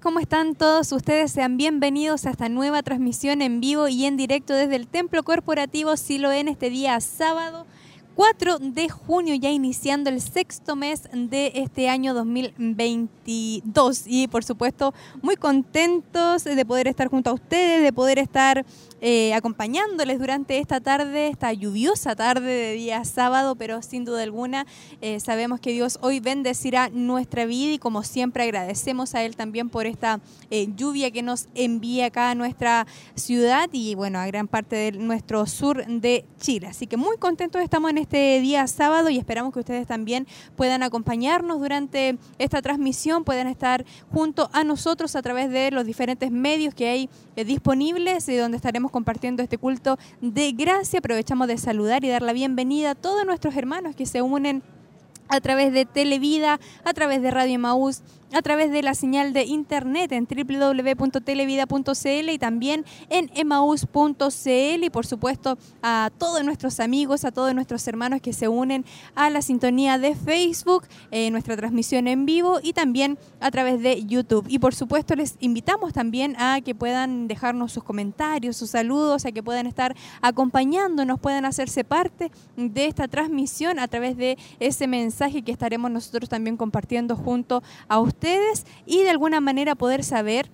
¿Cómo están todos ustedes? Sean bienvenidos a esta nueva transmisión en vivo y en directo desde el Templo Corporativo Siloén este día sábado 4 de junio, ya iniciando el sexto mes de este año 2022. Y por supuesto, muy contentos de poder estar junto a ustedes, de poder estar acompañándoles durante esta tarde, esta lluviosa tarde de día sábado, pero sin duda alguna sabemos que Dios hoy bendecirá nuestra vida y como siempre agradecemos a Él también por esta lluvia que nos envía acá a nuestra ciudad y bueno, a gran parte de nuestro sur de Chile. Así que muy contentos estamos en este día sábado y esperamos que ustedes también puedan acompañarnos durante esta transmisión, puedan estar junto a nosotros a través de los diferentes medios que hay disponibles y donde estaremos compartiendo este culto de gracia. Aprovechamos de saludar y dar la bienvenida a todos nuestros hermanos que se unen a través de Televida, a través de Radio Emaús, a través de la señal de internet en www.televida.cl y también en emaús.cl y por supuesto a todos nuestros amigos, a todos nuestros hermanos que se unen a la sintonía de Facebook, nuestra transmisión en vivo y también a través de YouTube. Y por supuesto les invitamos también a que puedan dejarnos sus comentarios, sus saludos, a que puedan estar acompañándonos, puedan hacerse parte de esta transmisión a través de ese mensaje que estaremos nosotros también compartiendo junto a ustedes. Y de alguna manera poder saber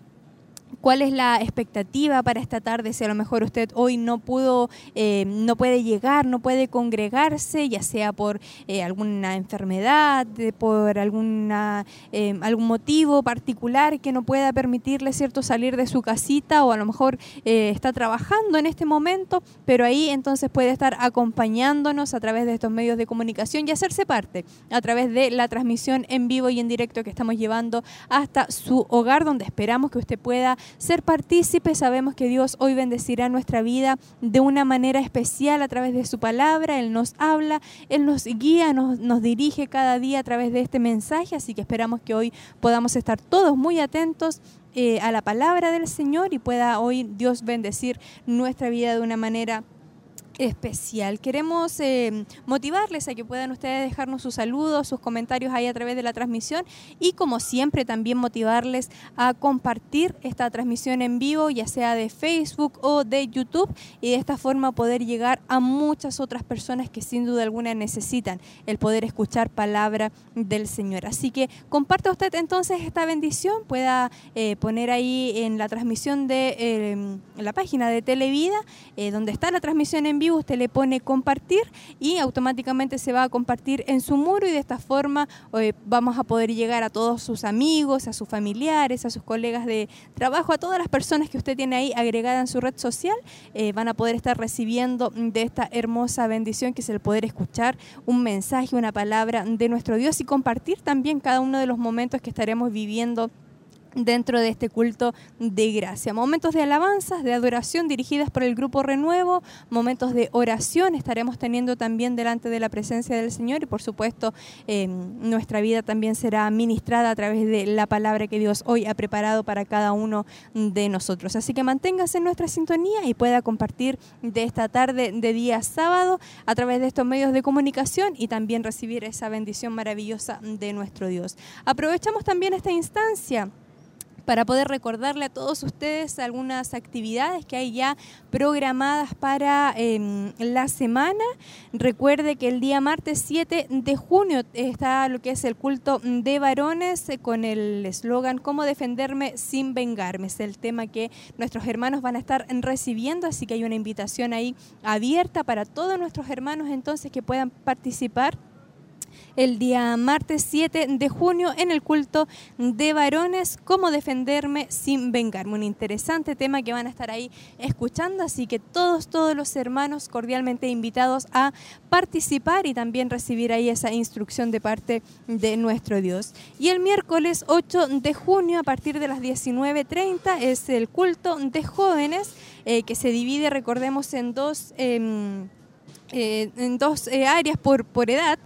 cuál es la expectativa para esta tarde, si a lo mejor usted hoy no puede llegar, no puede congregarse, ya sea por alguna enfermedad, por algún motivo particular que no pueda permitirle, ¿cierto?, salir de su casita o a lo mejor está trabajando en este momento, pero ahí entonces puede estar acompañándonos a través de estos medios de comunicación y hacerse parte a través de la transmisión en vivo y en directo que estamos llevando hasta su hogar, donde esperamos que usted pueda ser partícipe. Sabemos que Dios hoy bendecirá nuestra vida de una manera especial a través de su palabra. Él nos habla, Él nos guía, nos dirige cada día a través de este mensaje, así que esperamos que hoy podamos estar todos muy atentos a la palabra del Señor y pueda hoy Dios bendecir nuestra vida de una manera especial. Queremos motivarles a que puedan ustedes dejarnos sus saludos, sus comentarios ahí a través de la transmisión y como siempre también motivarles a compartir esta transmisión en vivo, ya sea de Facebook o de YouTube, y de esta forma poder llegar a muchas otras personas que sin duda alguna necesitan el poder escuchar palabra del Señor. Así que comparta usted entonces esta bendición, pueda poner ahí en la transmisión de la página de Televida, donde está la transmisión en vivo, usted le pone compartir y automáticamente se va a compartir en su muro y de esta forma vamos a poder llegar a todos sus amigos, a sus familiares, a sus colegas de trabajo, a todas las personas que usted tiene ahí agregada en su red social, van a poder estar recibiendo de esta hermosa bendición que es el poder escuchar un mensaje, una palabra de nuestro Dios y compartir también cada uno de los momentos que estaremos viviendo dentro de este culto de gracia. Momentos de alabanzas, de adoración dirigidas por el Grupo Renuevo, momentos de oración estaremos teniendo también delante de la presencia del Señor y por supuesto nuestra vida también será ministrada a través de la palabra que Dios hoy ha preparado para cada uno de nosotros. Así que manténgase en nuestra sintonía y pueda compartir de esta tarde de día sábado a través de estos medios de comunicación y también recibir esa bendición maravillosa de nuestro Dios. Aprovechamos también esta instancia para poder recordarle a todos ustedes algunas actividades que hay ya programadas para la semana. Recuerde que el día martes 7 de junio está lo que es el culto de varones con el eslogan "Cómo defenderme sin vengarme". Es el tema que nuestros hermanos van a estar recibiendo, así que hay una invitación ahí abierta para todos nuestros hermanos entonces que puedan participar el día martes 7 de junio en el culto de varones, cómo defenderme sin vengarme. Un interesante tema que van a estar ahí escuchando, así que todos los hermanos cordialmente invitados a participar y también recibir ahí esa instrucción de parte de nuestro Dios. Y el miércoles 8 de junio a partir de las 19:30 es el culto de jóvenes que se divide, recordemos, en dos áreas por edad.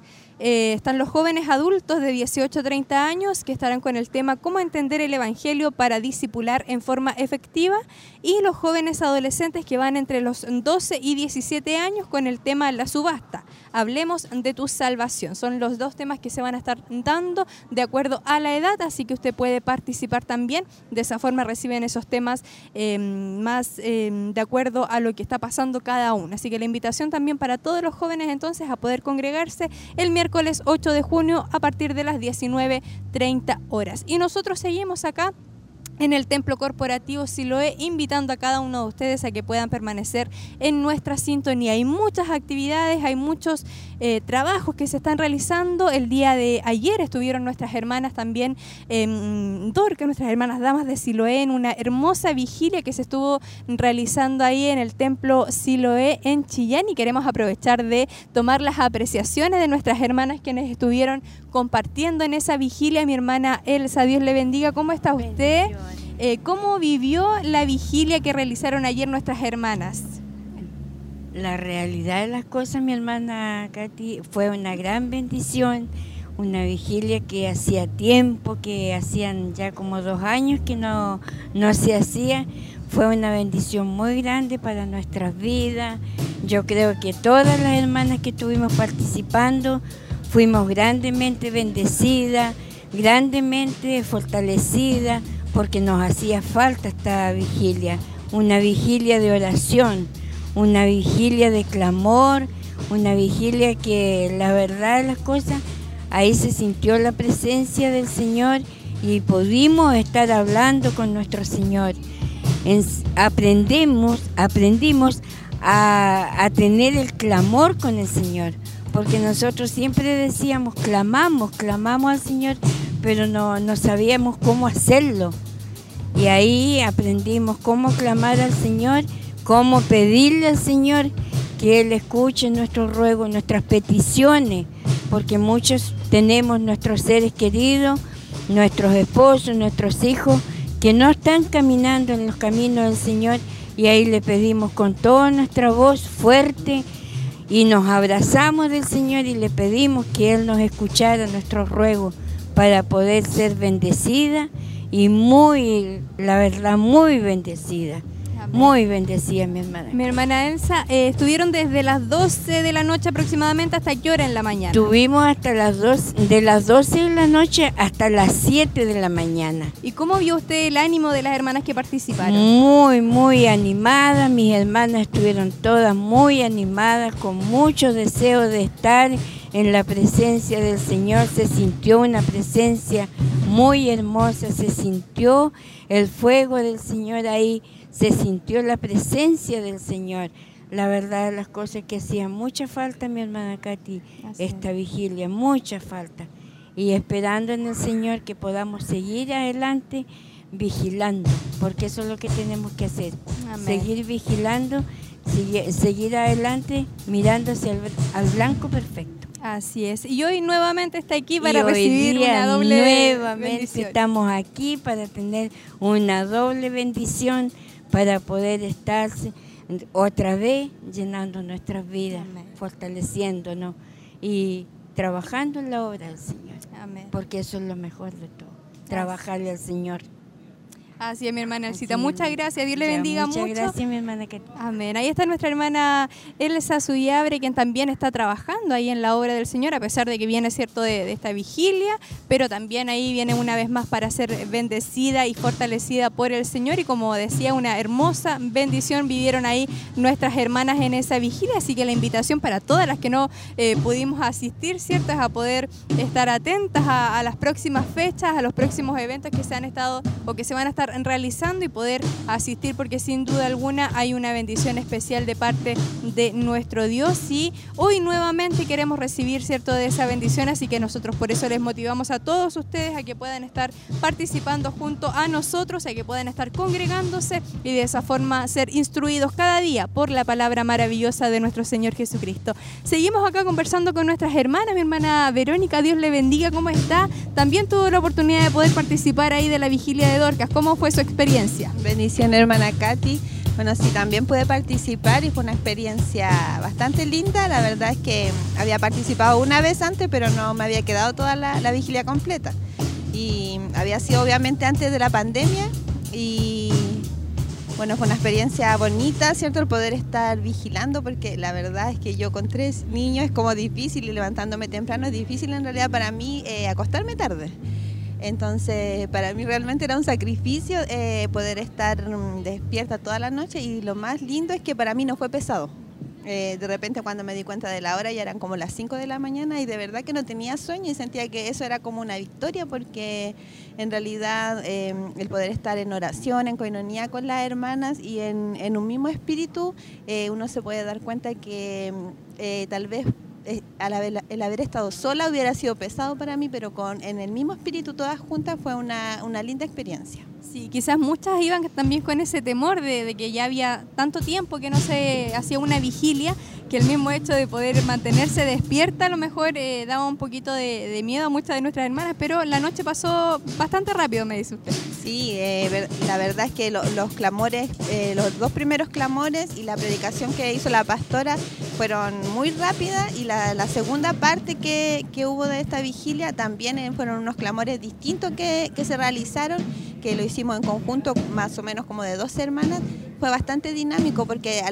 Están los jóvenes adultos de 18 a 30 años que estarán con el tema cómo entender el Evangelio para discipular en forma efectiva, y los jóvenes adolescentes que van entre los 12 y 17 años con el tema la subasta, hablemos de tu salvación. Son los dos temas que se van a estar dando de acuerdo a la edad, así que usted puede participar también. De esa forma reciben esos temas más de acuerdo a lo que está pasando cada uno. Así que la invitación también para todos los jóvenes entonces a poder congregarse el miércoles 8 de junio a partir de las 19:30 horas. Y nosotros seguimos acá en el Templo Corporativo Siloé, invitando a cada uno de ustedes a que puedan permanecer en nuestra sintonía. Hay muchas actividades, hay muchos trabajos que se están realizando. El día de ayer estuvieron nuestras hermanas también, nuestras hermanas damas de Siloé, en una hermosa vigilia que se estuvo realizando ahí en el Templo Siloé en Chillán, y queremos aprovechar de tomar las apreciaciones de nuestras hermanas quienes estuvieron compartiendo en esa vigilia. Mi hermana Elsa, Dios le bendiga, ¿cómo está usted? ¿Cómo vivió la vigilia que realizaron ayer nuestras hermanas? La realidad de las cosas, mi hermana Katy, fue una gran bendición, una vigilia que hacía tiempo, que hacían ya como 2 años que no se hacía. Fue una bendición muy grande para nuestras vidas. Yo creo que todas las hermanas que estuvimos participando fuimos grandemente bendecidas, grandemente fortalecidas, porque nos hacía falta esta vigilia, una vigilia de oración, una vigilia de clamor, una vigilia que la verdad de las cosas, ahí se sintió la presencia del Señor y pudimos estar hablando con nuestro Señor. Aprendimos a tener el clamor con el Señor, porque nosotros siempre decíamos, clamamos al Señor, pero no sabíamos cómo hacerlo. Y ahí aprendimos cómo clamar al Señor, cómo pedirle al Señor que Él escuche nuestros ruegos, nuestras peticiones, porque muchos tenemos nuestros seres queridos, nuestros esposos, nuestros hijos, que no están caminando en los caminos del Señor, y ahí le pedimos con toda nuestra voz fuerte, y nos abrazamos del Señor y le pedimos que Él nos escuchara nuestros ruegos, para poder ser bendecida y la verdad muy bendecida. Amén. Muy bendecida, mi hermana. Mi hermana Elsa, estuvieron desde las 12 de la noche aproximadamente, ¿hasta qué hora en la mañana? Estuvimos hasta las 12, de las 12 de la noche hasta las 7 de la mañana. ¿Y cómo vio usted el ánimo de las hermanas que participaron? Muy, muy animadas. Mis hermanas estuvieron todas muy animadas, con mucho deseo de estar en la presencia del Señor. Se sintió una presencia muy hermosa, se sintió el fuego del Señor ahí, se sintió la presencia del Señor. La verdad de las cosas que hacía mucha falta, mi hermana Katy, esta vigilia, mucha falta. Y esperando en el Señor que podamos seguir adelante vigilando, porque eso es lo que tenemos que hacer. Amén. Seguir vigilando, seguir adelante, mirándose al blanco perfecto. Así es. Y hoy nuevamente está aquí para recibir una doble bendición. Nuevamente estamos aquí para tener una doble bendición, para poder estar otra vez llenando nuestras vidas, amén, fortaleciéndonos y trabajando en la obra del Señor. Amén. Porque eso es lo mejor de todo, trabajarle al Señor. Así es, mi hermana Elcita. Muchas gracias. Dios le bendiga mucho. Muchas gracias, mi hermana. Amén. Ahí está nuestra hermana Elsa Suyabre, quien también está trabajando ahí en la obra del Señor, a pesar de que viene, cierto, de esta vigilia, pero también ahí viene una vez más para ser bendecida y fortalecida por el Señor. Y como decía, una hermosa bendición vivieron ahí nuestras hermanas en esa vigilia. Así que la invitación para todas las que no pudimos asistir, cierto, es a poder estar atentas a las próximas fechas, a los próximos eventos que se han estado o que se van a estar realizando, y poder asistir, porque sin duda alguna hay una bendición especial de parte de nuestro Dios, y hoy nuevamente queremos recibir, cierto, de esa bendición. Así que nosotros por eso les motivamos a todos ustedes a que puedan estar participando junto a nosotros, a que puedan estar congregándose y de esa forma ser instruidos cada día por la palabra maravillosa de nuestro Señor Jesucristo. Seguimos acá conversando con nuestras hermanas. Mi hermana Verónica, Dios le bendiga, ¿cómo está? También tuvo la oportunidad de poder participar ahí de la vigilia de Dorcas. ¿Cómo fue su experiencia? Bendición, hermana Katy. Bueno, sí, también pude participar y fue una experiencia bastante linda. La verdad es que había participado una vez antes, pero no me había quedado toda la vigilia completa. Y había sido obviamente antes de la pandemia y bueno, fue una experiencia bonita, ¿cierto? El poder estar vigilando, porque la verdad es que yo con 3 niños es como difícil, y levantándome temprano es difícil en realidad para mí acostarme tarde. Entonces, para mí realmente era un sacrificio poder estar despierta toda la noche, y lo más lindo es que para mí no fue pesado. De repente cuando me di cuenta de la hora ya eran como las 5 de la mañana y de verdad que no tenía sueño y sentía que eso era como una victoria, porque en realidad el poder estar en oración, en coinonía con las hermanas y en un mismo espíritu, uno se puede dar cuenta que tal vez el haber estado sola hubiera sido pesado para mí, pero en el mismo espíritu todas juntas fue una linda experiencia. Sí, quizás muchas iban también con ese temor de que ya había tanto tiempo que no se hacía una vigilia, que el mismo hecho de poder mantenerse despierta a lo mejor daba un poquito de miedo a muchas de nuestras hermanas, pero la noche pasó bastante rápido, me dice usted. Sí, la verdad es que los clamores, los 2 primeros clamores y la predicación que hizo la pastora fueron muy rápidas, y la segunda parte que hubo de esta vigilia también fueron unos clamores distintos que se realizaron, que lo hicimos en conjunto más o menos como de 2 hermanas. Fue bastante dinámico, porque a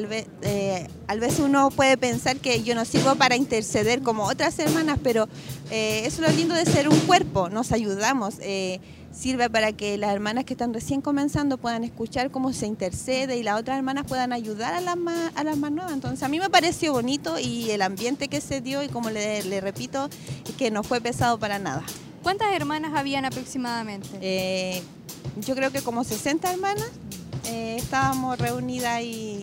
veces uno puede pensar que yo no sirvo para interceder como otras hermanas, pero eso es lo lindo de ser un cuerpo, nos ayudamos. Sirve para que las hermanas que están recién comenzando puedan escuchar cómo se intercede y las otras hermanas puedan ayudar a las más nuevas. Entonces a mí me pareció bonito, y el ambiente que se dio, y como le repito, es que no fue pesado para nada. ¿Cuántas hermanas habían aproximadamente? Yo creo que como 60 hermanas. Estábamos reunidas y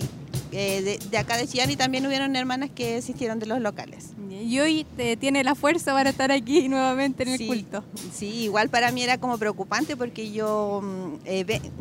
de acá de Chillán, y también hubieron hermanas que asistieron de los locales. Y hoy tiene la fuerza para estar aquí nuevamente en el culto. Sí, igual para mí era como preocupante, porque yo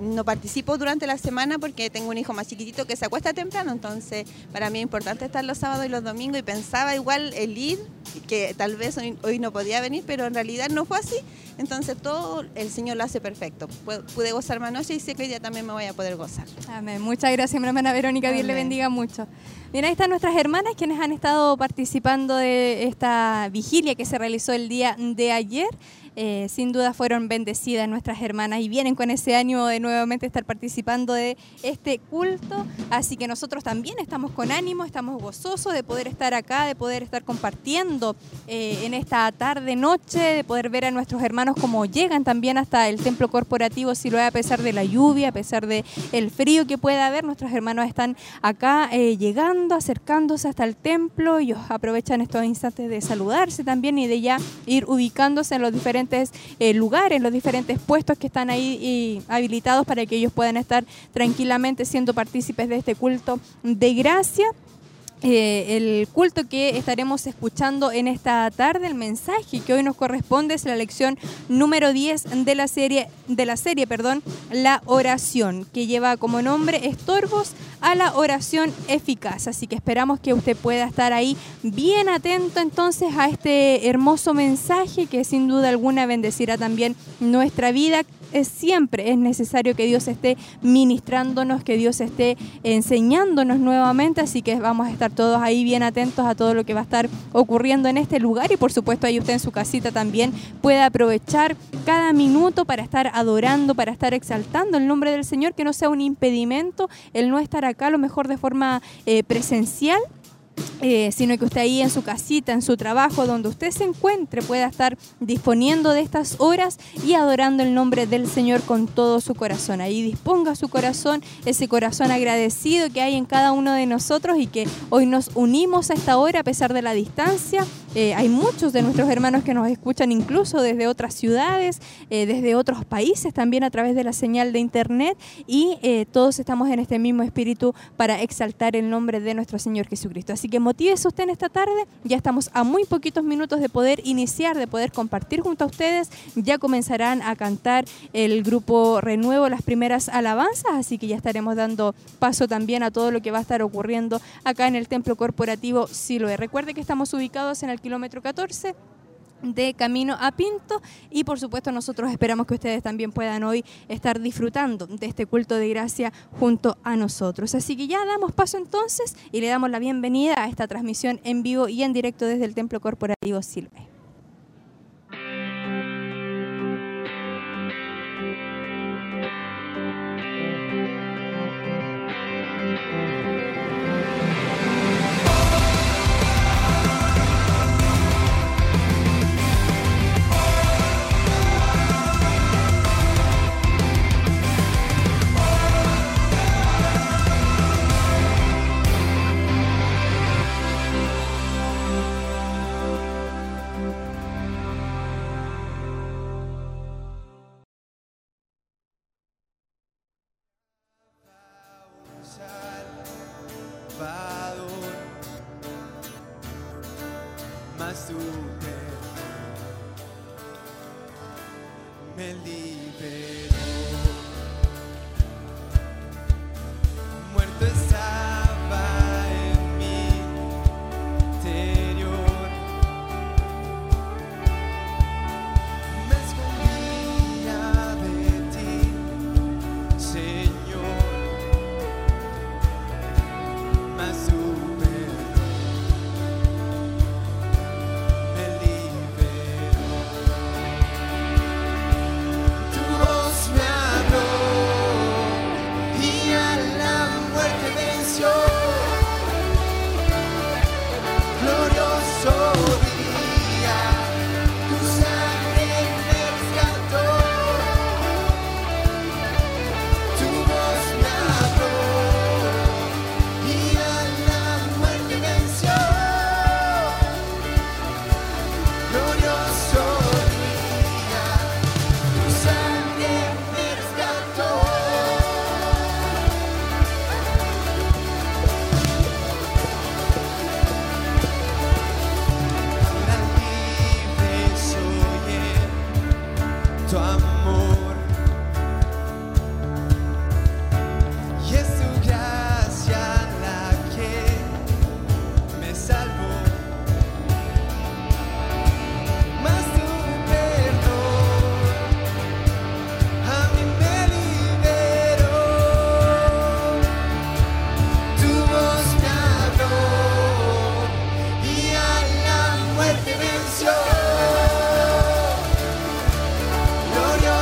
no participo durante la semana porque tengo un hijo más chiquitito que se acuesta temprano, entonces para mí es importante estar los sábados y los domingos, y pensaba igual el ir, que tal vez hoy no podía venir, pero en realidad no fue así. Entonces todo el Señor lo hace perfecto. Pude gozar más noche y sé que hoy día también me voy a poder gozar. Amén. Muchas gracias, hermana Verónica. Amén. Dios le bendiga mucho. Bien, ahí están nuestras hermanas quienes han estado participando de esta vigilia que se realizó el día de ayer. Sin duda fueron bendecidas nuestras hermanas y vienen con ese ánimo de nuevamente estar participando de este culto, así que nosotros también estamos con ánimo, estamos gozosos de poder estar acá, de poder estar compartiendo en esta tarde, noche, de poder ver a nuestros hermanos como llegan también hasta el Templo Corporativo Siloé, a pesar de la lluvia, a pesar del frío que pueda haber. Nuestros hermanos están acá llegando, acercándose hasta el templo, ellos aprovechan estos instantes de saludarse también y de ya ir ubicándose en los diferentes lugares, los diferentes puestos que están ahí habilitados para que ellos puedan estar tranquilamente siendo partícipes de este culto de gracia. El culto que estaremos escuchando en esta tarde, el mensaje que hoy nos corresponde es la lección número 10 de la serie, la oración, que lleva como nombre Estorbos a la oración eficaz. Así que esperamos que usted pueda estar ahí bien atento entonces a este hermoso mensaje, que sin duda alguna bendecirá también nuestra vida. Siempre es necesario que Dios esté ministrándonos, que Dios esté enseñándonos nuevamente, así que vamos a estar todos ahí bien atentos a todo lo que va a estar ocurriendo en este lugar, y por supuesto ahí usted en su casita también puede aprovechar cada minuto para estar adorando, para estar exaltando el nombre del Señor, que no sea un impedimento el no estar acá a lo mejor de forma presencial, sino que usted ahí en su casita, en su trabajo, donde usted se encuentre, pueda estar disponiendo de estas horas y adorando el nombre del Señor con todo su corazón. Ahí disponga su corazón, ese corazón agradecido que hay en cada uno de nosotros, y que hoy nos unimos a esta hora a pesar de la distancia. Hay muchos de nuestros hermanos que nos escuchan incluso desde otras ciudades, desde otros países también a través de la señal de internet, y todos estamos en este mismo espíritu para exaltar el nombre de nuestro Señor Jesucristo. Así que motívese usted en esta tarde, ya estamos a muy poquitos minutos de poder iniciar, de poder compartir junto a ustedes. Ya comenzarán a cantar el Grupo Renuevo las primeras alabanzas, así que ya estaremos dando paso también a todo lo que va a estar ocurriendo acá en el Templo Corporativo Siloé. Recuerde que estamos ubicados en el kilómetro 14 de Camino a Pinto, y por supuesto nosotros esperamos que ustedes también puedan hoy estar disfrutando de este culto de gracia junto a nosotros. Así que ya damos paso entonces y le damos la bienvenida a esta transmisión en vivo y en directo desde el Templo Corporativo Siloén. Gloria.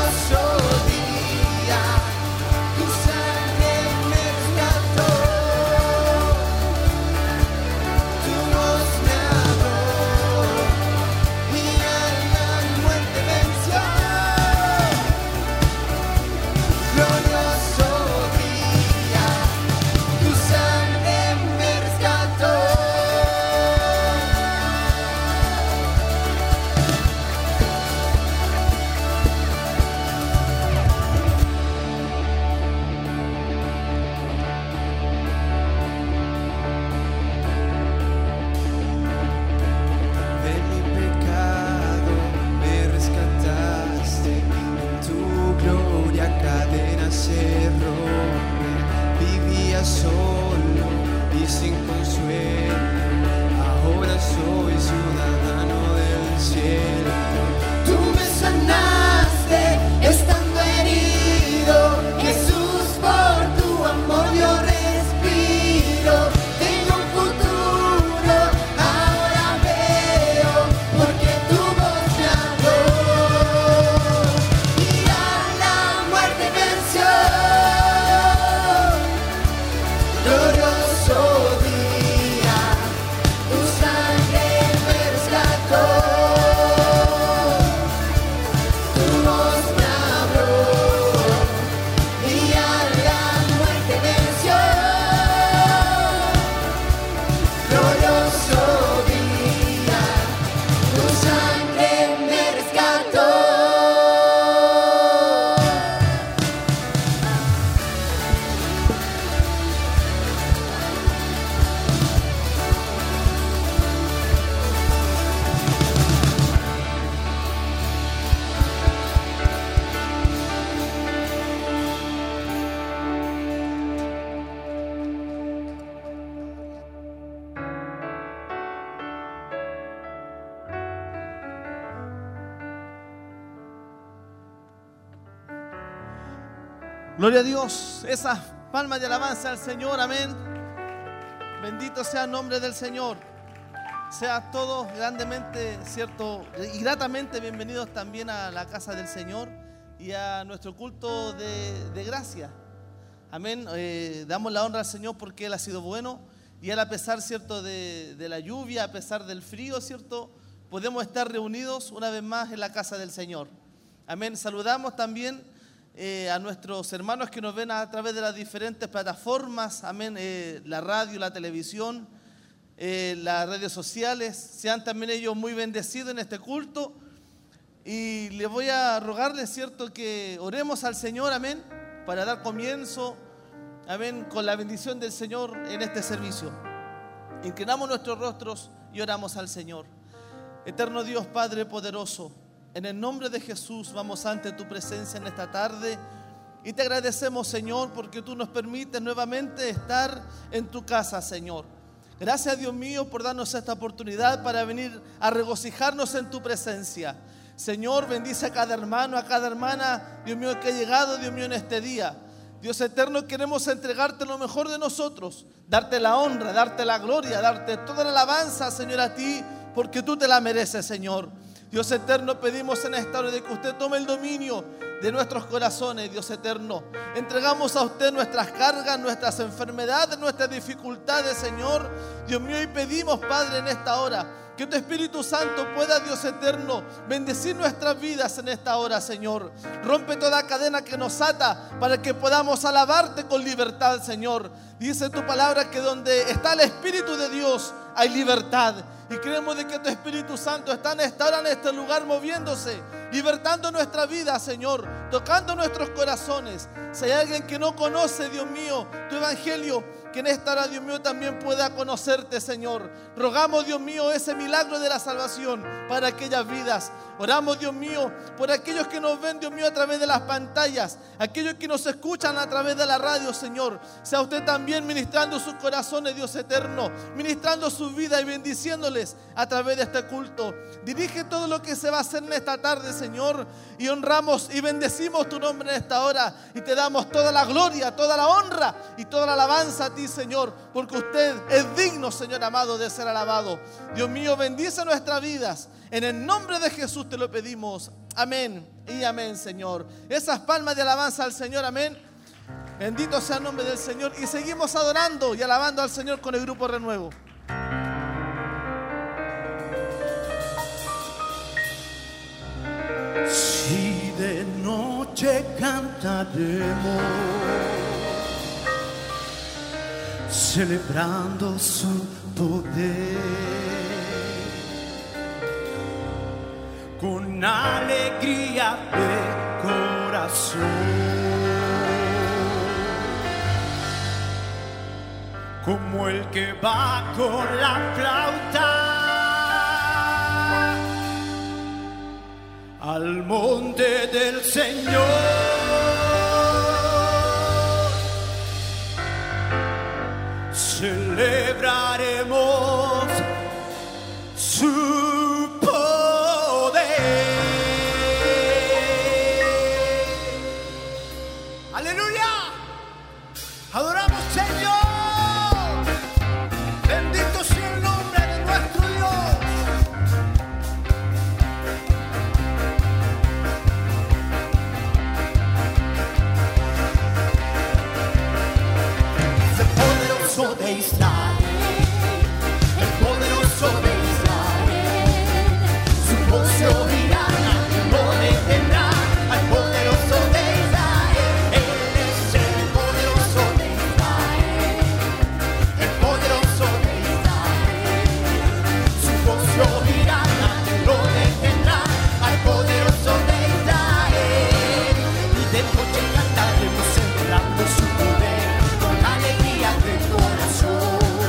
Gloria a Dios, esas palmas de alabanza al Señor, amén. Bendito sea el nombre del Señor. Sean todos grandemente, cierto, y gratamente bienvenidos también a la casa del Señor y a nuestro culto de gracia. Amén, damos la honra al Señor porque Él ha sido bueno y Él, a pesar, cierto, de la lluvia, a pesar del frío, cierto, podemos estar reunidos una vez más en la casa del Señor. Amén, saludamos también a nuestros hermanos que nos ven a través de las diferentes plataformas, amén, la radio, la televisión, las redes sociales. Sean también ellos muy bendecidos en este culto, y les voy a rogarles, cierto, que oremos al Señor, amén, para dar comienzo, amén, con la bendición del Señor en este servicio. Inclinamos nuestros rostros y oramos al Señor. Eterno Dios, Padre poderoso, en el nombre de Jesús vamos ante tu presencia en esta tarde y te agradecemos, Señor, porque tú nos permites nuevamente estar en tu casa, Señor. Gracias, Dios mío, por darnos esta oportunidad para venir a regocijarnos en tu presencia. Señor, bendice a cada hermano, a cada hermana, Dios mío, que ha llegado, Dios mío, en este día. Dios eterno, queremos entregarte lo mejor de nosotros, darte la honra, darte la gloria, darte toda la alabanza, Señor, a ti, porque tú te la mereces, Señor. Dios eterno, pedimos en esta hora de que usted tome el dominio de nuestros corazones, Dios eterno. Entregamos a usted nuestras cargas, nuestras enfermedades, nuestras dificultades, Señor. Dios mío, y pedimos, Padre, en esta hora, que tu Espíritu Santo pueda, Dios eterno, bendecir nuestras vidas en esta hora, Señor. Rompe toda cadena que nos ata para que podamos alabarte con libertad, Señor. Dice tu palabra que donde está el Espíritu de Dios hay libertad. Y creemos de que tu Espíritu Santo está en esta hora, en este lugar, moviéndose, libertando nuestra vida, Señor, tocando nuestros corazones. Si hay alguien que no conoce, Dios mío, tu Evangelio, que en esta hora, Dios mío, también pueda conocerte, Señor. Rogamos, Dios mío, ese milagro de la salvación para aquellas vidas. Oramos, Dios mío, por aquellos que nos ven, Dios mío, a través de las pantallas, aquellos que nos escuchan a través de la radio, Señor. Sea usted también ministrando sus corazones, Dios eterno, ministrando su vida y bendiciéndoles a través de este culto. Dirige todo lo que se va a hacer en esta tarde, Señor, y honramos y bendecimos tu nombre en esta hora, y te damos toda la gloria, toda la honra y toda la alabanza a ti, Señor, porque usted es digno, Señor amado, de ser alabado. Dios mío, bendice nuestras vidas. En el nombre de Jesús te lo pedimos. Amén y amén, Señor. Esas palmas de alabanza al Señor, amén. Bendito sea el nombre del Señor. Y seguimos adorando y alabando al Señor con el Grupo Renuevo. Si de noche cantaremos celebrando su poder, con alegría de corazón, como el que va con la flauta al monte del Señor. Celebraremos su poder. ¡Aleluya! ¡Adoramos, Señor! ¡Bendito sea el nombre de nuestro Dios! ¡El poderoso de Israel! Cantaremos sembrando su poder con alegría de corazón.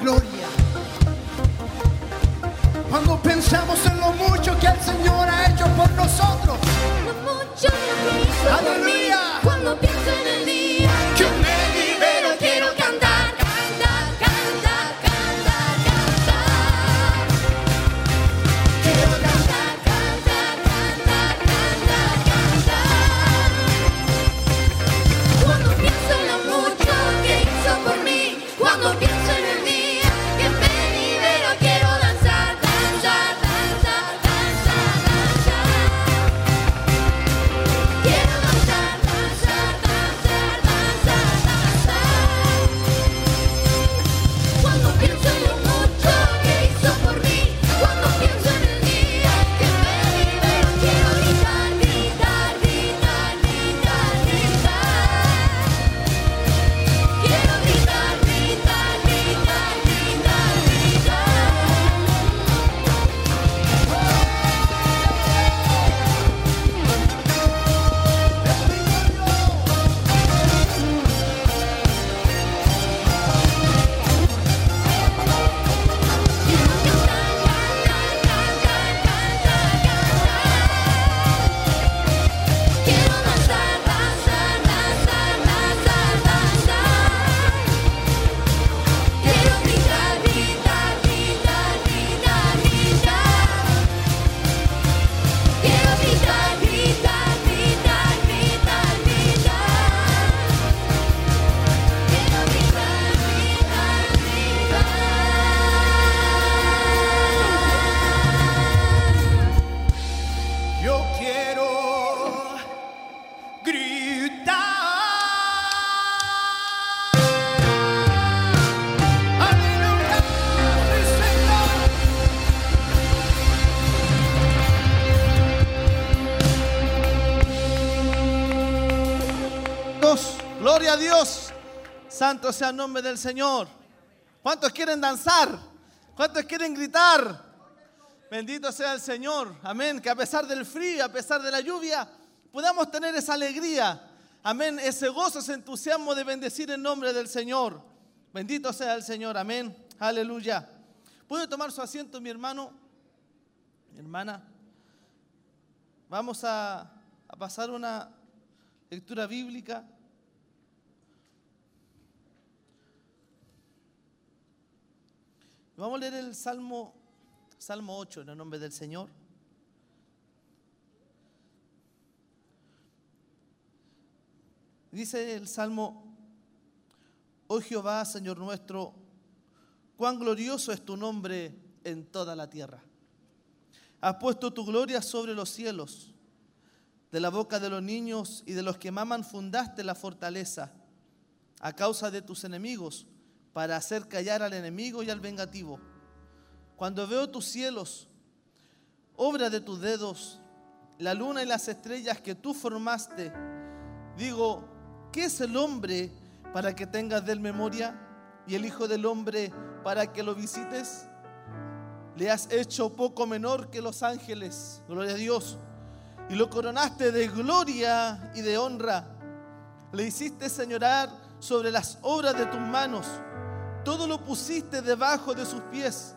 Gloria a Dios, santo sea el nombre del Señor. ¿Cuántos quieren danzar? ¿Cuántos quieren gritar? Bendito sea el Señor, amén, que a pesar del frío, a pesar de la lluvia, podamos tener esa alegría, amén, ese gozo, ese entusiasmo de bendecir el nombre del Señor. Bendito sea el Señor, amén, aleluya. ¿Puede tomar su asiento, mi hermano, mi hermana? Vamos a pasar una lectura bíblica. Vamos a leer el Salmo 8 en el nombre del Señor. Dice el Salmo: Oh Jehová, Señor nuestro, cuán glorioso es tu nombre en toda la tierra. Has puesto tu gloria sobre los cielos. De la boca de los niños y de los que maman fundaste la fortaleza a causa de tus enemigos, para hacer callar al enemigo y al vengativo. Cuando veo tus cielos, obra de tus dedos, la luna y las estrellas que tú formaste, digo, ¿qué es el hombre para que tengas de él memoria? ¿Y el hijo del hombre para que lo visites? Le has hecho poco menor que los ángeles, gloria a Dios, y lo coronaste de gloria y de honra. Le hiciste señorar sobre las obras de tus manos. todo lo pusiste debajo de sus pies,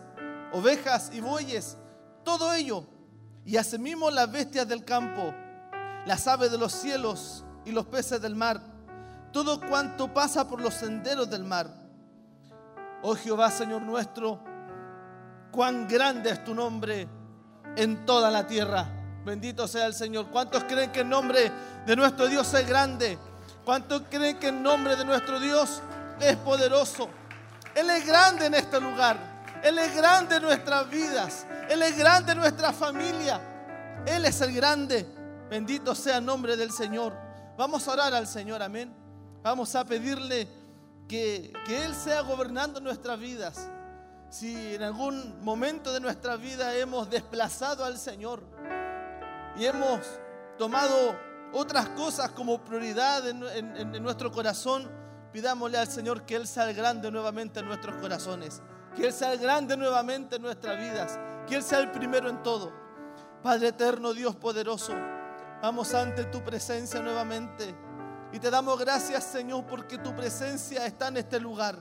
ovejas y bueyes, todo ello, y asimismo las bestias del campo, las aves de los cielos y los peces del mar, todo cuanto pasa por los senderos del mar. Oh Jehová, Señor nuestro, cuán grande es tu nombre en toda la tierra. Bendito sea el Señor. ¿Cuántos creen que el nombre de nuestro Dios es grande? ¿Cuántos creen que el nombre de nuestro Dios es poderoso? Él es grande en este lugar. Él es grande en nuestras vidas. Él es grande en nuestra familia. Él es el grande. Bendito sea el nombre del Señor. Vamos a orar al Señor, amén. Vamos a pedirle que Él sea gobernando nuestras vidas. Si en algún momento de nuestra vida hemos desplazado al Señor y hemos tomado otras cosas como prioridad en nuestro corazón, pidámosle al Señor que Él sea grande nuevamente en nuestros corazones, que Él sea grande nuevamente en nuestras vidas, que Él sea el primero en todo. Padre eterno, Dios poderoso, vamos ante tu presencia nuevamente y te damos gracias, Señor, porque tu presencia está en este lugar.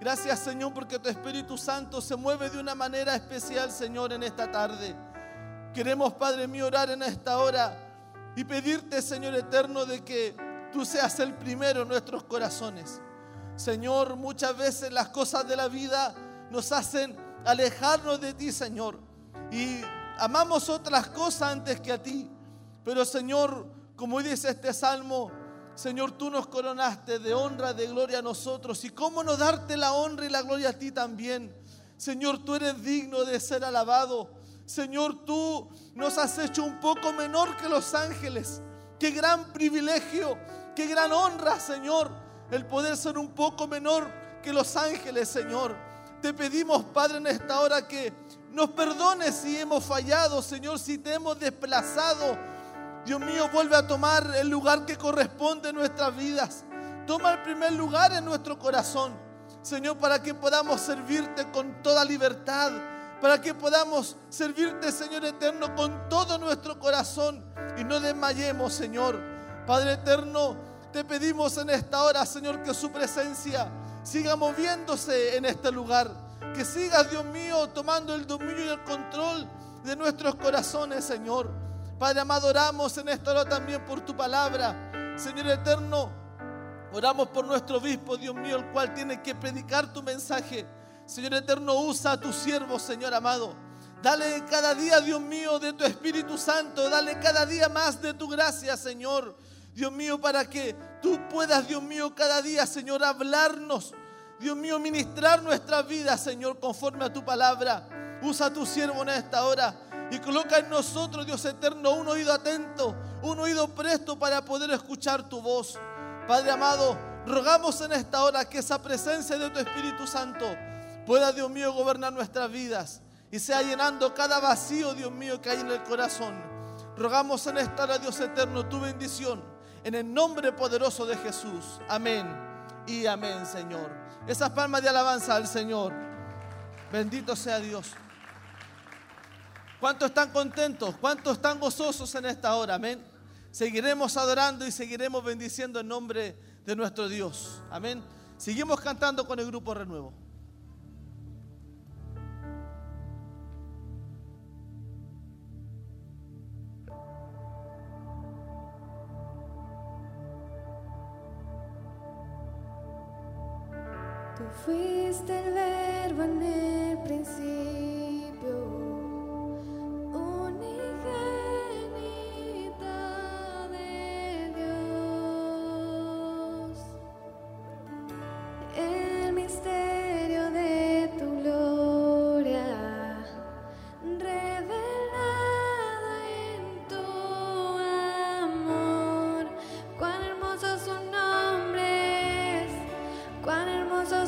Gracias, Señor, porque tu Espíritu Santo se mueve de una manera especial, Señor, en esta tarde. Queremos, Padre mío, orar en esta hora y pedirte, Señor eterno, de que tú seas el primero en nuestros corazones. Señor, muchas veces las cosas de la vida nos hacen alejarnos de ti, Señor. Y amamos otras cosas antes que a ti. Pero, Señor, como dice este salmo, Señor, tú nos coronaste de honra, de gloria a nosotros. ¿Y cómo no darte la honra y la gloria a ti también? Señor, tú eres digno de ser alabado. Señor, tú nos has hecho un poco menor que los ángeles. ¡Qué gran privilegio! ¡Qué gran honra, Señor! El poder ser un poco menor que los ángeles, Señor. Te pedimos, Padre, en esta hora que nos perdones si hemos fallado, Señor, si te hemos desplazado. Dios mío, vuelve a tomar el lugar que corresponde en nuestras vidas. Toma el primer lugar en nuestro corazón, Señor, para que podamos servirte con toda libertad, para que podamos servirte, Señor eterno, con todo nuestro corazón y no desmayemos, Señor. Padre eterno, te pedimos en esta hora, Señor, que su presencia siga moviéndose en este lugar, que sigas, Dios mío, tomando el dominio y el control de nuestros corazones, Señor. Padre amado, oramos en esta hora también por tu palabra. Señor eterno, oramos por nuestro obispo, Dios mío, el cual tiene que predicar tu mensaje. Señor eterno, usa a tu siervo, Señor amado. Dale cada día, Dios mío, de tu Espíritu Santo. Dale cada día más de tu gracia, Señor. Dios mío, para que tú puedas, Dios mío, cada día, Señor, hablarnos. Dios mío, ministrar nuestra vida, Señor, conforme a tu palabra. Usa a tu siervo en esta hora. Y coloca en nosotros, Dios eterno, un oído atento, un oído presto para poder escuchar tu voz. Padre amado, rogamos en esta hora que esa presencia de tu Espíritu Santo pueda, Dios mío, gobernar nuestras vidas y sea llenando cada vacío, Dios mío, que hay en el corazón. Rogamos en esta hora, Dios eterno, tu bendición en el nombre poderoso de Jesús. Amén y amén, Señor. Esas palmas de alabanza al Señor. Bendito sea Dios. ¿Cuántos están contentos? ¿Cuántos están gozosos en esta hora? Amén. Seguiremos adorando y seguiremos bendiciendo el nombre de nuestro Dios. Amén. Seguimos cantando con el Grupo Renuevo. Tú fuiste el verbo en el principio.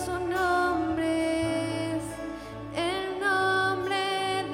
Su nombre es el nombre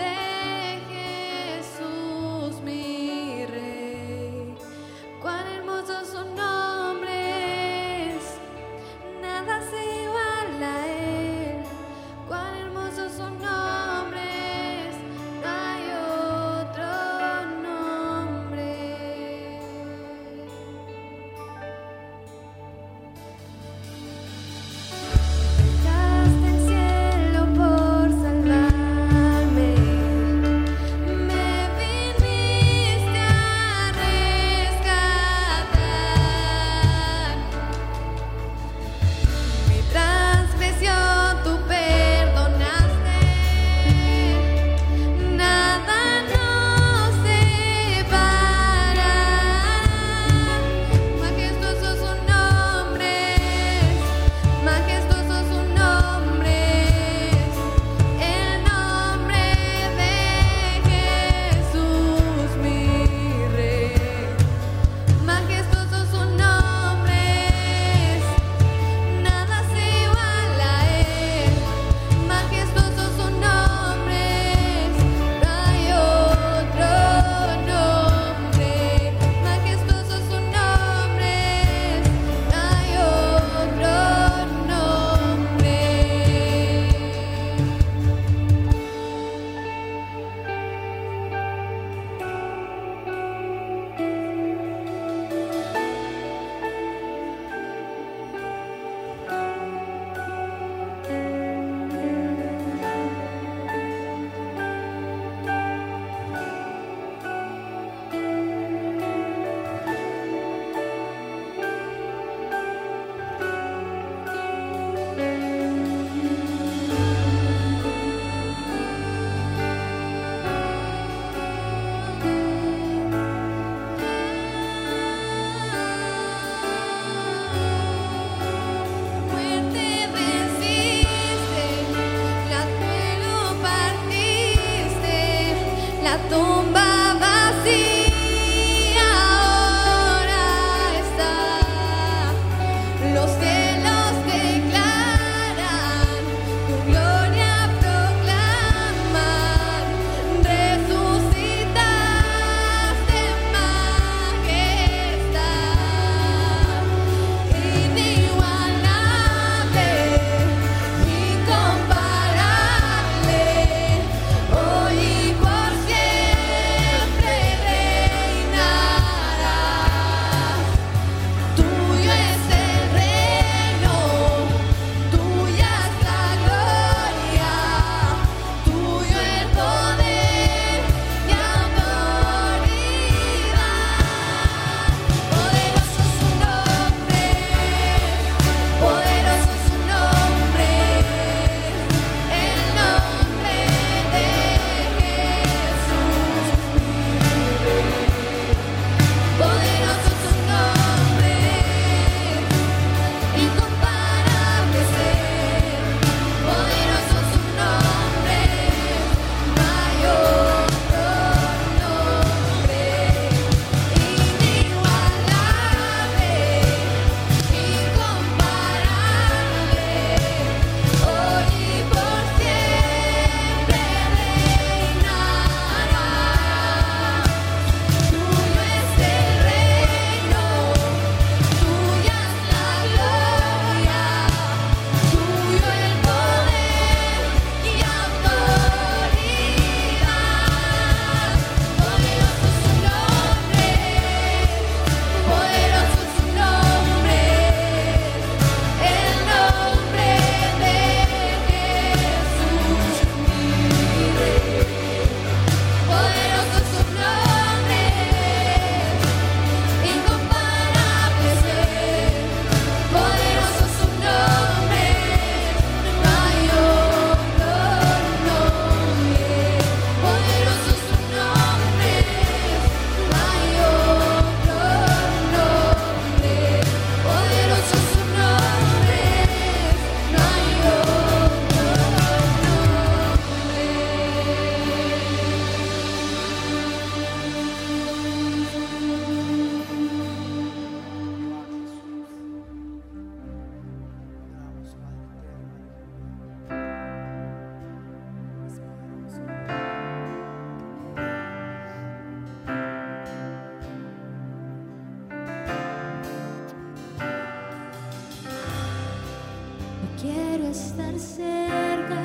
estar cerca,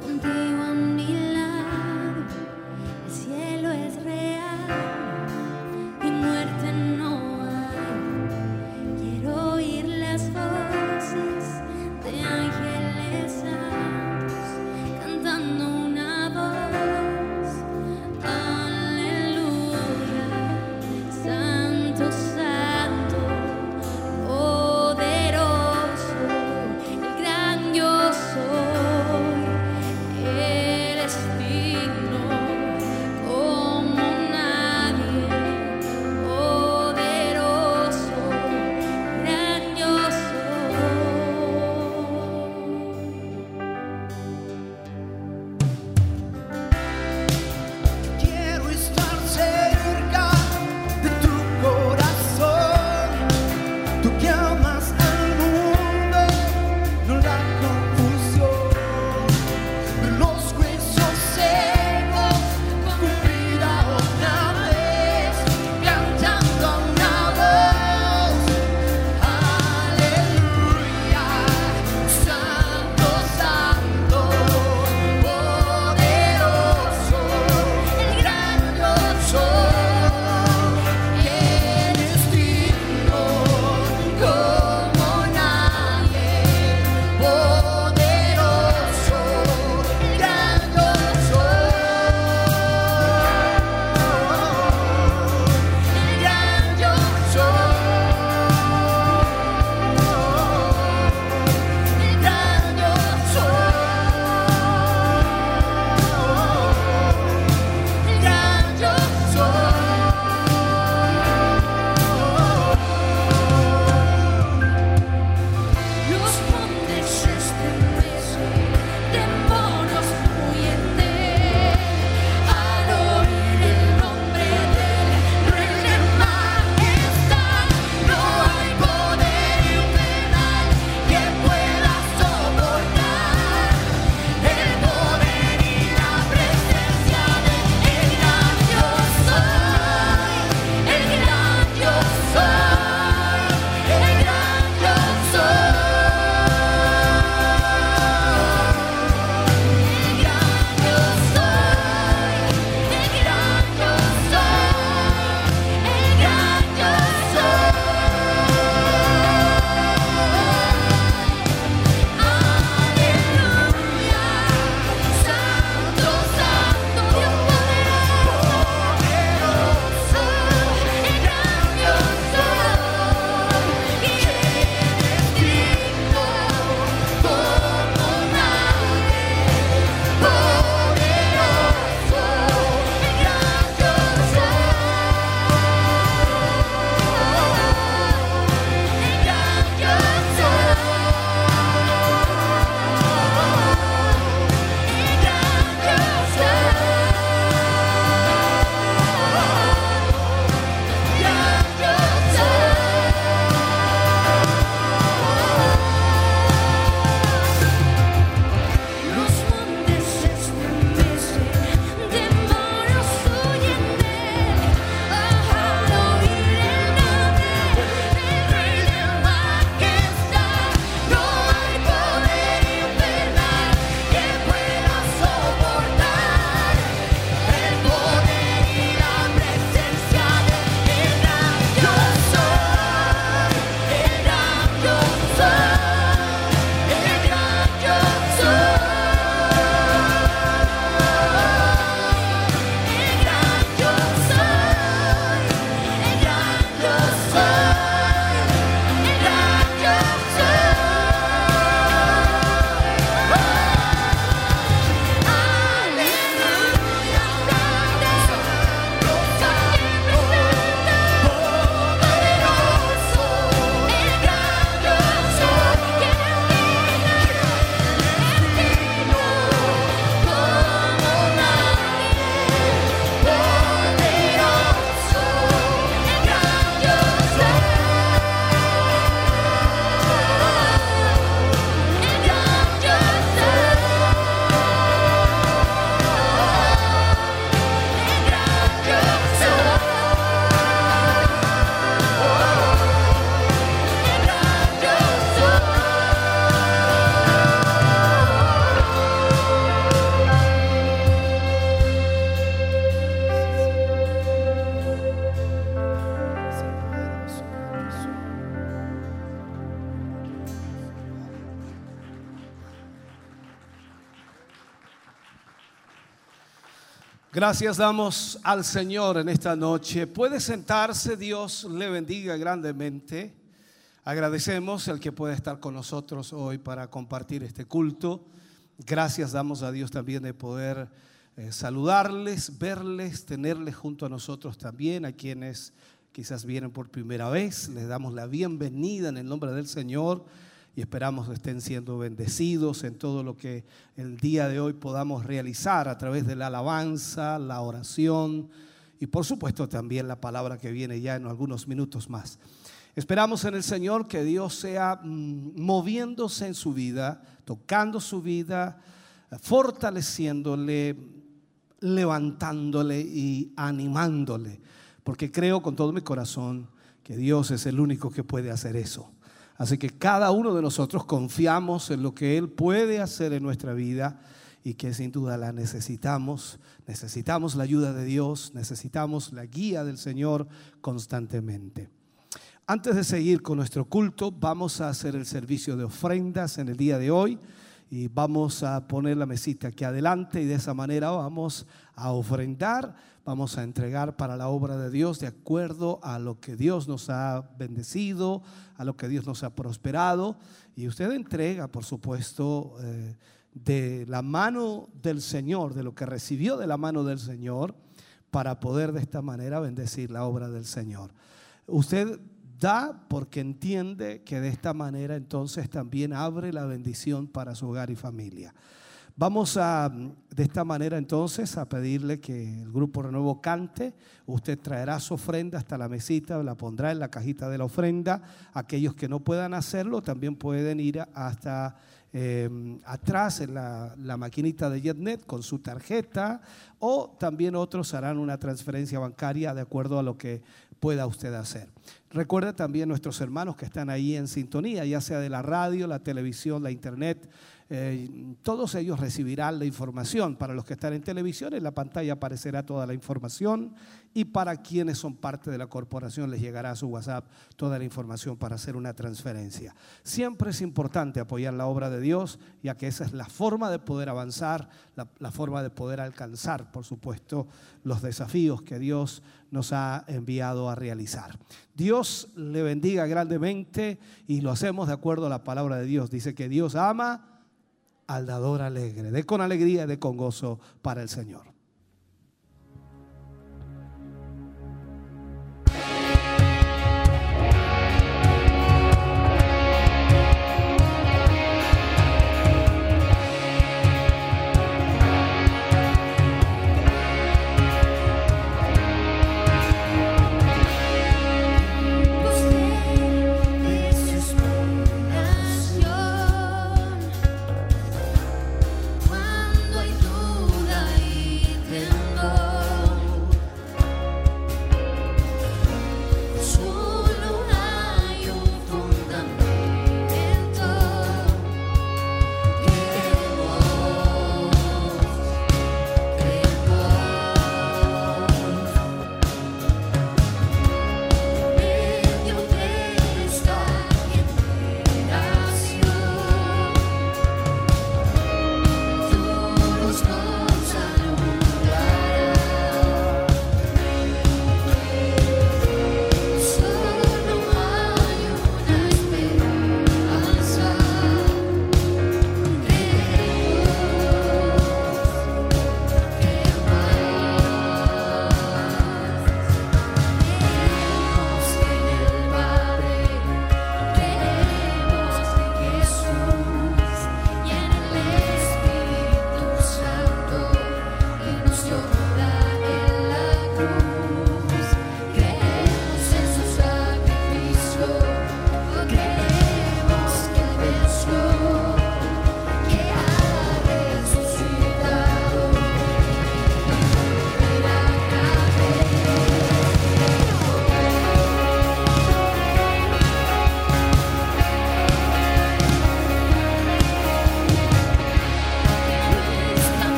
contigo a mi lado. El cielo es real y muerte no hay. Quiero oír las voces de ángeles santos cantando una voz. Aleluya, santo, santo, poderoso, el gran yo soy. Gracias damos al Señor en esta noche. Puede sentarse, Dios le bendiga grandemente. Agradecemos el que pueda estar con nosotros hoy para compartir este culto. Gracias damos a Dios también de poder saludarles, verles, tenerles junto a nosotros también. A quienes quizás vienen por primera vez, les damos la bienvenida en el nombre del Señor. Y esperamos que estén siendo bendecidos en todo lo que el día de hoy podamos realizar a través de la alabanza, la oración y por supuesto también la palabra que viene ya en algunos minutos más. Esperamos en el Señor que Dios sea moviéndose en su vida, tocando su vida, fortaleciéndole, levantándole y animándole. Porque creo con todo mi corazón que Dios es el único que puede hacer eso. Así que cada uno de nosotros confiamos en lo que Él puede hacer en nuestra vida y que sin duda la necesitamos. Necesitamos la ayuda de Dios, necesitamos la guía del Señor constantemente. Antes de seguir con nuestro culto, vamos a hacer el servicio de ofrendas en el día de hoy y vamos a poner la mesita aquí adelante y de esa manera vamos a ofrendar, vamos a entregar para la obra de Dios de acuerdo a lo que Dios nos ha bendecido, a lo que Dios nos ha prosperado. Y usted entrega, por supuesto, de la mano del Señor, de lo que recibió de la mano del Señor, para poder de esta manera bendecir la obra del Señor. Usted da porque entiende que de esta manera entonces también abre la bendición para su hogar y familia. Vamos a, de esta manera entonces, a pedirle que el Grupo Renuevo cante. Usted traerá su ofrenda hasta la mesita, la pondrá en la cajita de la ofrenda. Aquellos que no puedan hacerlo también pueden ir hasta atrás en la maquinita de JetNet con su tarjeta. O también otros harán una transferencia bancaria de acuerdo a lo que pueda usted hacer. Recuerde también nuestros hermanos que están ahí en sintonía, ya sea de la radio, la televisión, la internet. Todos ellos recibirán la información. Para los que están en televisión, en la pantalla aparecerá toda la información y para quienes son parte de la corporación les llegará a su WhatsApp toda la información para hacer una transferencia. Siempre es importante apoyar la obra de Dios, ya que esa es la forma de poder avanzar, la forma de poder alcanzar, por supuesto, los desafíos que Dios nos ha enviado a realizar. Dios le bendiga grandemente y lo hacemos de acuerdo a la palabra de Dios. Dice que Dios ama al dador alegre. De con alegría, de con gozo para el Señor.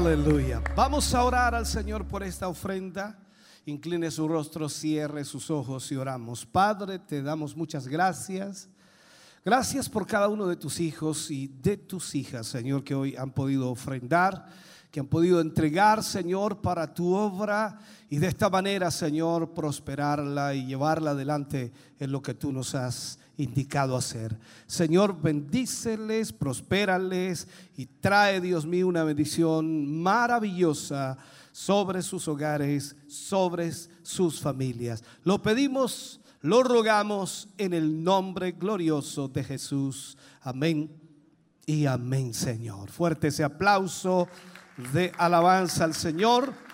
Aleluya. Vamos a orar al Señor por esta ofrenda. Incline su rostro, cierre sus ojos y oramos. Padre, te damos muchas gracias. Gracias por cada uno de tus hijos y de tus hijas, Señor, que hoy han podido ofrendar, que han podido entregar, Señor, para tu obra. Y de esta manera, Señor, prosperarla y llevarla adelante en lo que tú nos has indicado hacer. Señor, bendíceles, prospérales y trae, Dios mío, una bendición maravillosa sobre sus hogares, sobre sus familias. Lo pedimos, lo rogamos en el nombre glorioso de Jesús. Amén y amén, Señor. Fuerte ese aplauso de alabanza al Señor.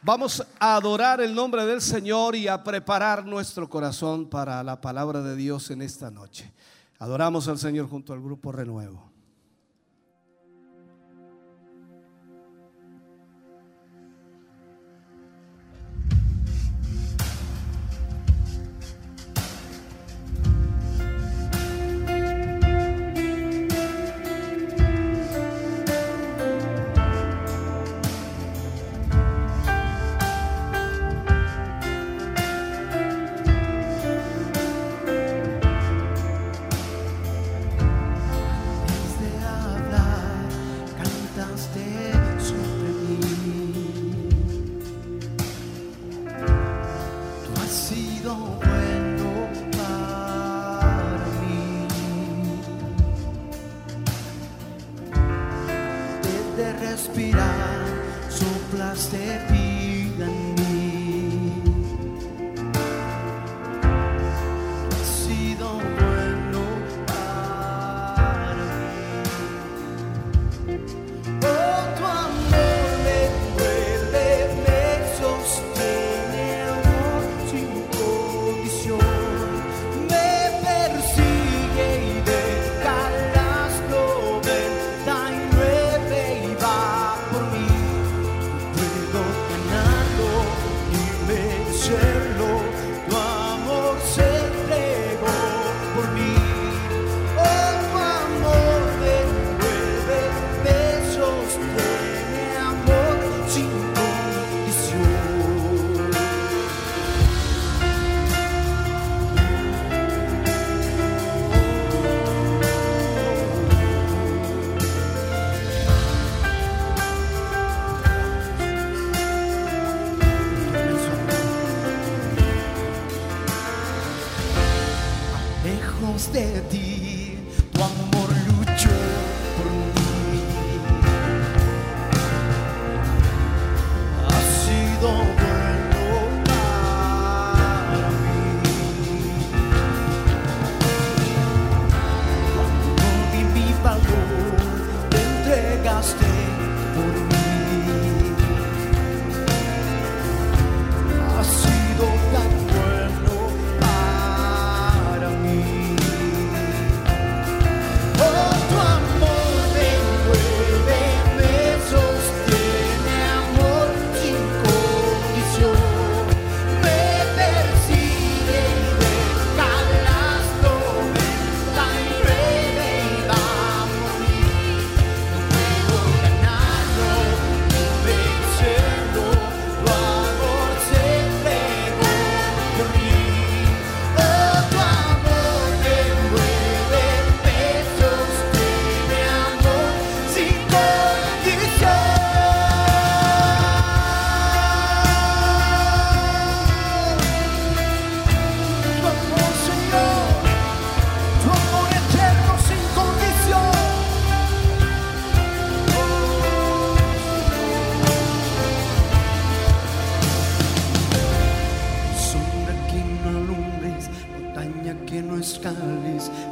Vamos a adorar el nombre del Señor y a preparar nuestro corazón para la palabra de Dios en esta noche. Adoramos al Señor junto al Grupo Renuevo.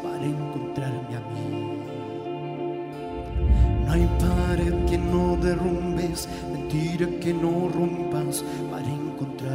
Para encontrar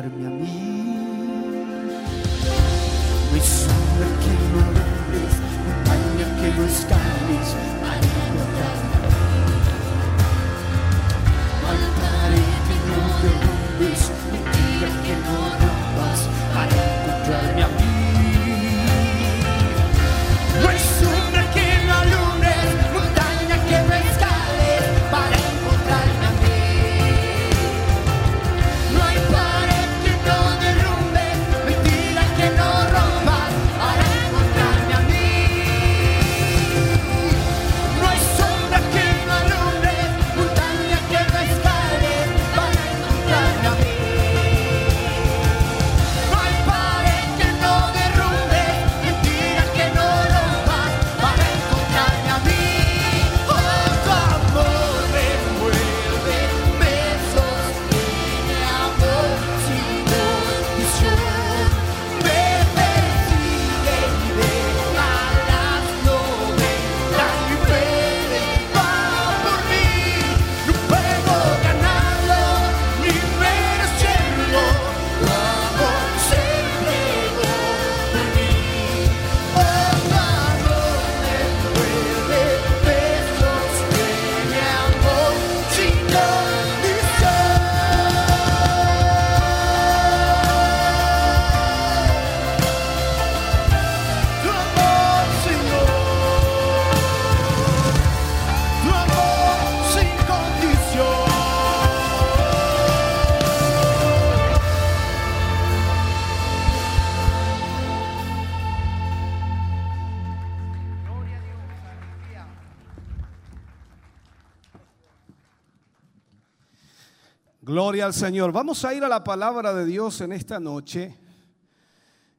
Gloria al Señor. Vamos a ir a la palabra de Dios en esta noche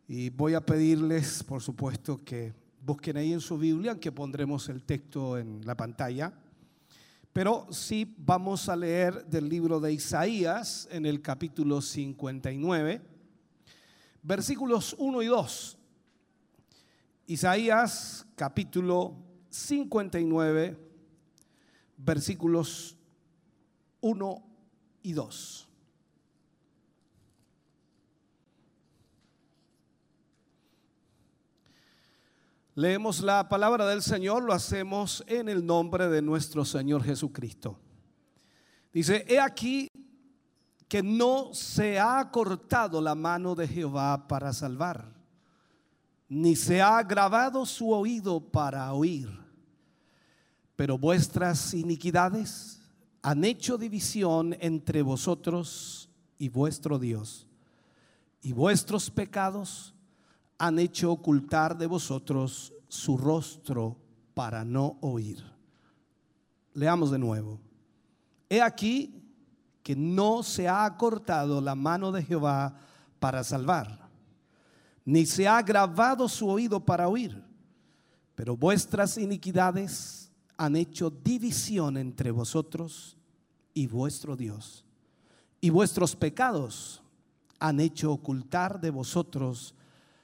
y voy a pedirles, por supuesto, que busquen ahí en su Biblia, que pondremos el texto en la pantalla. Pero sí vamos a leer del libro de Isaías en el capítulo 59, versículos 1 y 2. Isaías capítulo 59, versículos 1 y 2. Leemos la palabra del Señor, lo hacemos en el nombre de nuestro Señor Jesucristo. Dice: he aquí que no se ha acortado la mano de Jehová para salvar, ni se ha agravado su oído para oír. Pero vuestras iniquidades han hecho división entre vosotros y vuestro Dios, y vuestros pecados han hecho ocultar de vosotros su rostro para no oír. Leamos de nuevo. He aquí que no se ha acortado la mano de Jehová para salvar, ni se ha agravado su oído para oír, pero vuestras iniquidades han hecho división entre vosotros y vuestro Dios, y vuestros pecados han hecho ocultar de vosotros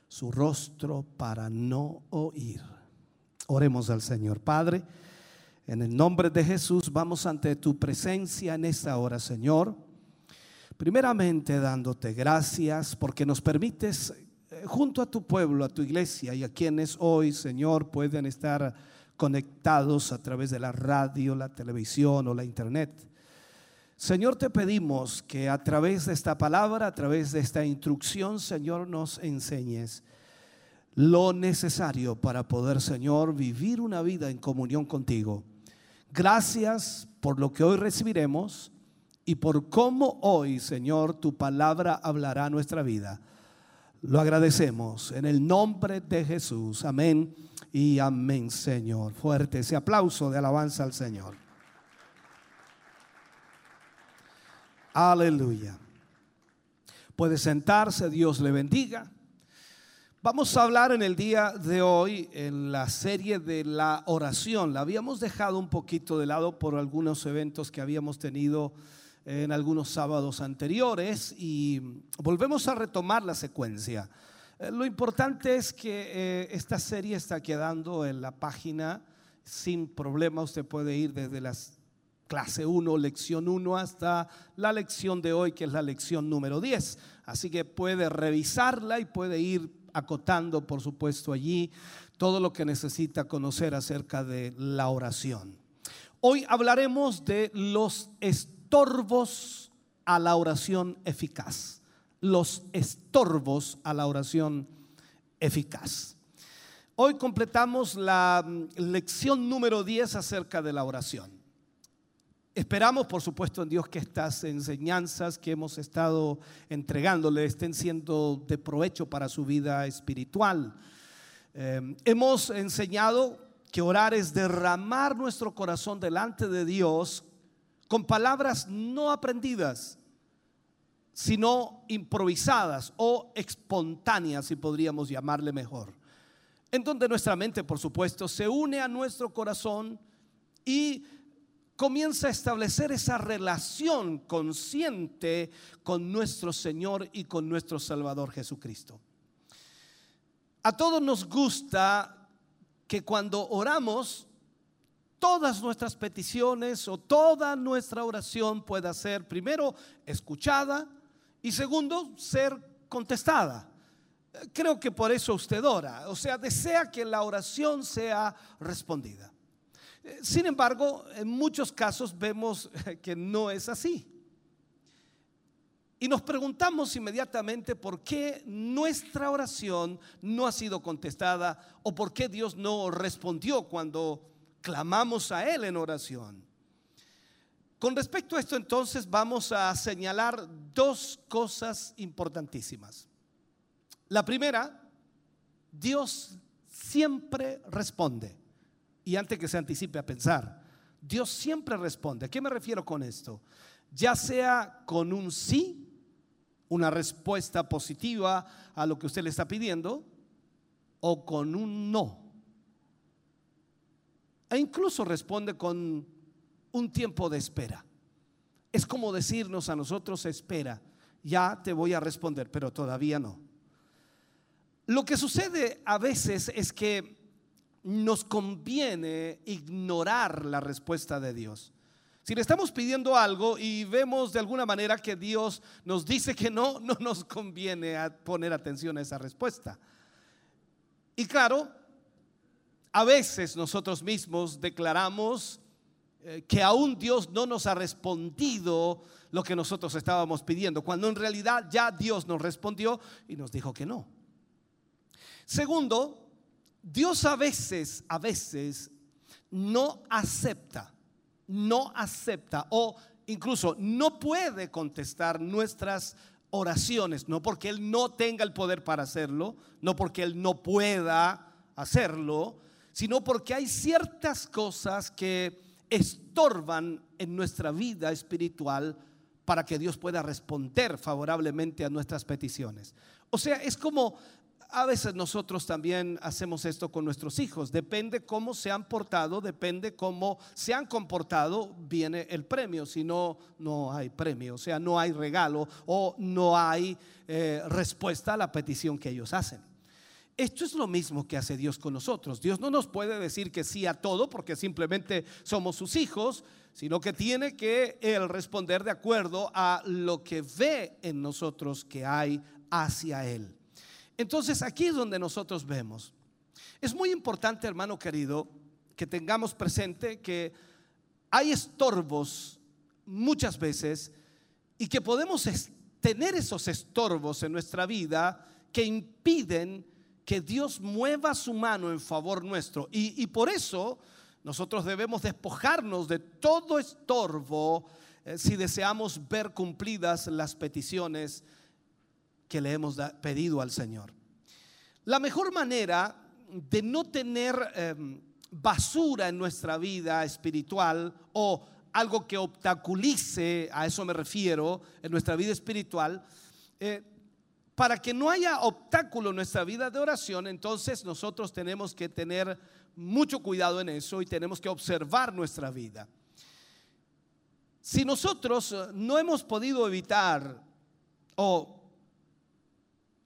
su rostro para no oír. Oremos al Señor. Padre, en el nombre de Jesús vamos ante tu presencia en esta hora, Señor. Primeramente dándote gracias porque nos permites, junto a tu pueblo, a tu iglesia y a quienes hoy, Señor, pueden estar conectados a través de la radio, la televisión o la internet. Señor, te pedimos que a través de esta palabra, a través de esta instrucción, Señor, nos enseñes lo necesario para poder, Señor, vivir una vida en comunión contigo. Gracias por lo que hoy recibiremos y por cómo hoy, Señor, tu palabra hablará nuestra vida. Lo agradecemos en el nombre de Jesús. Amén y amén, Señor. Fuerte ese aplauso de alabanza al Señor. Aleluya. Puede sentarse, Dios le bendiga. Vamos a hablar en el día de hoy en la serie de la oración. La habíamos dejado un poquito de lado por algunos eventos que habíamos tenido en algunos sábados anteriores y volvemos a retomar la secuencia. Lo importante es que esta serie está quedando en la página sin problema. Usted puede ir desde las clase 1, lección 1 hasta la lección de hoy, que es la lección número 10. Así que puede revisarla y puede ir acotando, por supuesto, allí todo lo que necesita conocer acerca de la oración. Hoy hablaremos de los estorbos a la oración eficaz. Los estorbos a la oración eficaz. Hoy completamos la lección número 10 acerca de la oración. Esperamos, por supuesto, en Dios que estas enseñanzas que hemos estado entregándole estén siendo de provecho para su vida espiritual. Hemos enseñado que orar es derramar nuestro corazón delante de Dios con palabras no aprendidas, sino improvisadas o espontáneas, si podríamos llamarle mejor. En donde nuestra mente, por supuesto, se une a nuestro corazón y comienza a establecer esa relación consciente con nuestro Señor y con nuestro Salvador Jesucristo. A todos nos gusta que cuando oramos, todas nuestras peticiones o toda nuestra oración pueda ser primero escuchada y segundo ser contestada. Creo que por eso usted ora, o sea, desea que la oración sea respondida. Sin embargo, en muchos casos vemos que no es así. Y nos preguntamos inmediatamente por qué nuestra oración no ha sido contestada o por qué Dios no respondió cuando clamamos a Él en oración. Con respecto a esto, entonces, vamos a señalar dos cosas importantísimas. La primera, Dios siempre responde. Y antes que se anticipe a pensar, Dios siempre responde. ¿A qué me refiero con esto? ya sea con un sí, una respuesta positiva a lo que usted le está pidiendo, o con un no. E incluso responde con un tiempo de espera. Es como decirnos a nosotros: espera, ya te voy a responder, pero todavía no. Lo que sucede a veces es que nos conviene ignorar la respuesta de Dios. Si le estamos pidiendo algo y vemos de alguna manera que Dios nos dice que no, no nos conviene poner atención a esa respuesta. Y claro, a veces nosotros mismos declaramos que aún Dios no nos ha respondido lo que nosotros estábamos pidiendo, cuando en realidad ya Dios nos respondió y nos dijo que no. Segundo, Dios a veces no acepta o incluso no puede contestar nuestras oraciones, no porque Él no tenga el poder para hacerlo, no porque Él no pueda hacerlo, sino porque hay ciertas cosas que estorban en nuestra vida espiritual para que Dios pueda responder favorablemente a nuestras peticiones. O sea, es como a veces nosotros también hacemos esto con nuestros hijos. Depende cómo se han portado, depende cómo se han comportado, viene el premio. Si no, no hay premio, o sea, no hay regalo o no hay respuesta a la petición que ellos hacen. Esto es lo mismo que hace Dios con nosotros. Dios no nos puede decir que sí a todo porque simplemente somos sus hijos, sino que tiene que Él responder de acuerdo a lo que ve en nosotros que hay hacia Él. Entonces aquí es donde nosotros vemos. Es muy importante, hermano querido, que tengamos presente que hay estorbos muchas veces y que podemos tener esos estorbos en nuestra vida que impiden que Dios mueva su mano en favor nuestro. Y por eso nosotros debemos despojarnos de todo estorbo si deseamos ver cumplidas las peticiones que le hemos pedido al Señor. La mejor manera de no tener basura en nuestra vida espiritual o algo que obstaculice, a eso me refiero, en nuestra vida espiritual, para que no haya obstáculo en nuestra vida de oración, entonces nosotros tenemos que tener mucho cuidado en eso y tenemos que observar nuestra vida. Si nosotros no hemos podido evitar o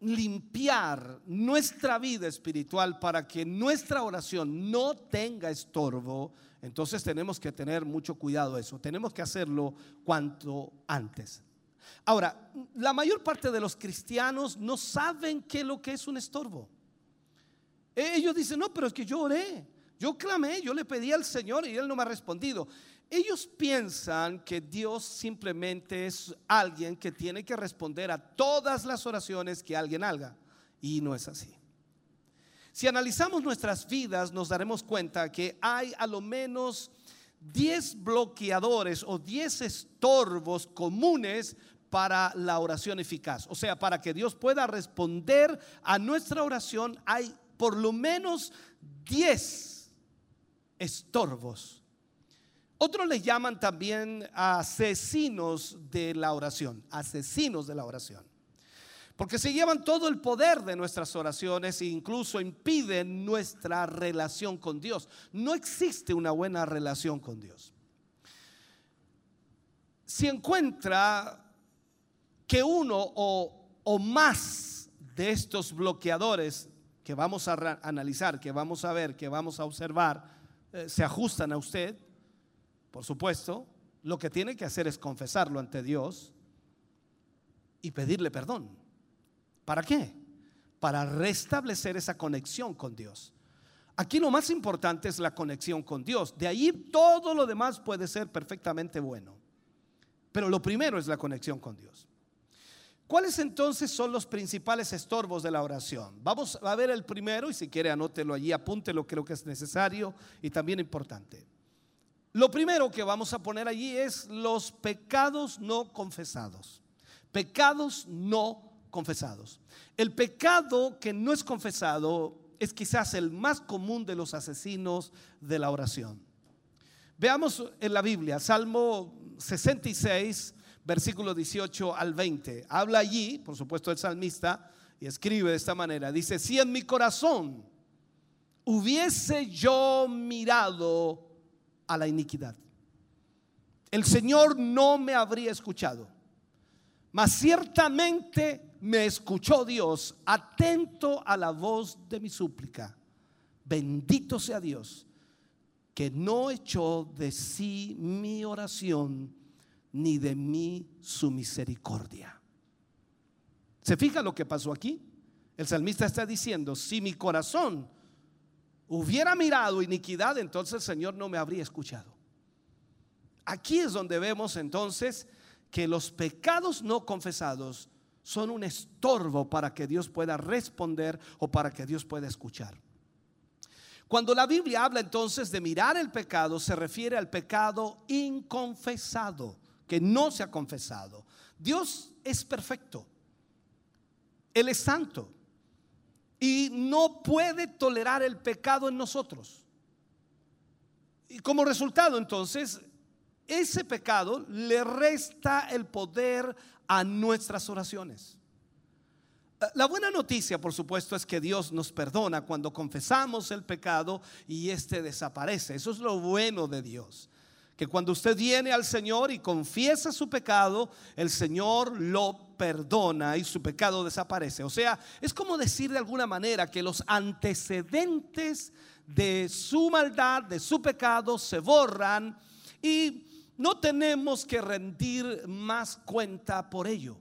limpiar nuestra vida espiritual para que nuestra oración no tenga estorbo, entonces tenemos que tener mucho cuidado eso, tenemos que hacerlo cuanto antes. Ahora, la mayor parte de los cristianos no saben qué es lo que es un estorbo. Ellos dicen: no, pero es que yo oré, yo clamé, yo le pedí al Señor y Él no me ha respondido. Ellos piensan que Dios simplemente es alguien que tiene que responder a todas las oraciones que alguien haga, y no es así. Si analizamos nuestras vidas, nos daremos cuenta que hay a lo menos 10 bloqueadores o 10 estorbos comunes para la oración eficaz. O sea, para que Dios pueda responder a nuestra oración hay por lo menos 10 estorbos. Otros les llaman también asesinos de la oración, asesinos de la oración, porque se llevan todo el poder de nuestras oraciones e incluso impiden nuestra relación con Dios. No existe una buena relación con Dios. Si encuentra que uno o más de estos bloqueadores que vamos a analizar, que vamos a ver, que vamos a observar, se ajustan a usted, por supuesto, lo que tiene que hacer es confesarlo ante Dios y pedirle perdón. ¿Para qué? Para restablecer esa conexión con Dios. Aquí lo más importante es la conexión con Dios. De ahí todo lo demás puede ser perfectamente bueno. Pero lo primero es la conexión con Dios. ¿Cuáles entonces son los principales estorbos de la oración? Vamos a ver el primero y si quiere anótelo allí, apúntelo, creo que es necesario y también importante. Lo primero que vamos a poner allí es los pecados no confesados. Pecados no confesados. El pecado que no es confesado es quizás el más común de los asesinos de la oración. Veamos en la Biblia, Salmo 66, versículo 18 al 20. Habla allí, por supuesto, el salmista y escribe de esta manera. Dice, si en mi corazón hubiese yo mirado a la iniquidad, el Señor no me habría escuchado, mas ciertamente me escuchó Dios, atento a la voz de mi súplica. Bendito sea Dios, que no echó de sí mi oración, ni de mí su misericordia. ¿Se fija lo que pasó aquí? El salmista está diciendo, si mi corazón hubiera mirado iniquidad, entonces el Señor no me habría escuchado. Aquí es donde vemos entonces que los pecados no confesados son un estorbo para que Dios pueda responder o para que Dios pueda escuchar. Cuando la Biblia habla entonces de mirar el pecado, se refiere al pecado inconfesado, que no se ha confesado. Dios es perfecto, Él es santo y no puede tolerar el pecado en nosotros. Y como resultado entonces, ese pecado le resta el poder a nuestras oraciones. La buena noticia, por supuesto, es que Dios nos perdona cuando confesamos el pecado y este desaparece. Eso es lo bueno de Dios, que cuando usted viene al Señor y confiesa su pecado, el Señor lo perdona y su pecado desaparece. O sea, es como decir de alguna manera que los antecedentes de su maldad, de su pecado, se borran y no tenemos que rendir más cuenta por ello.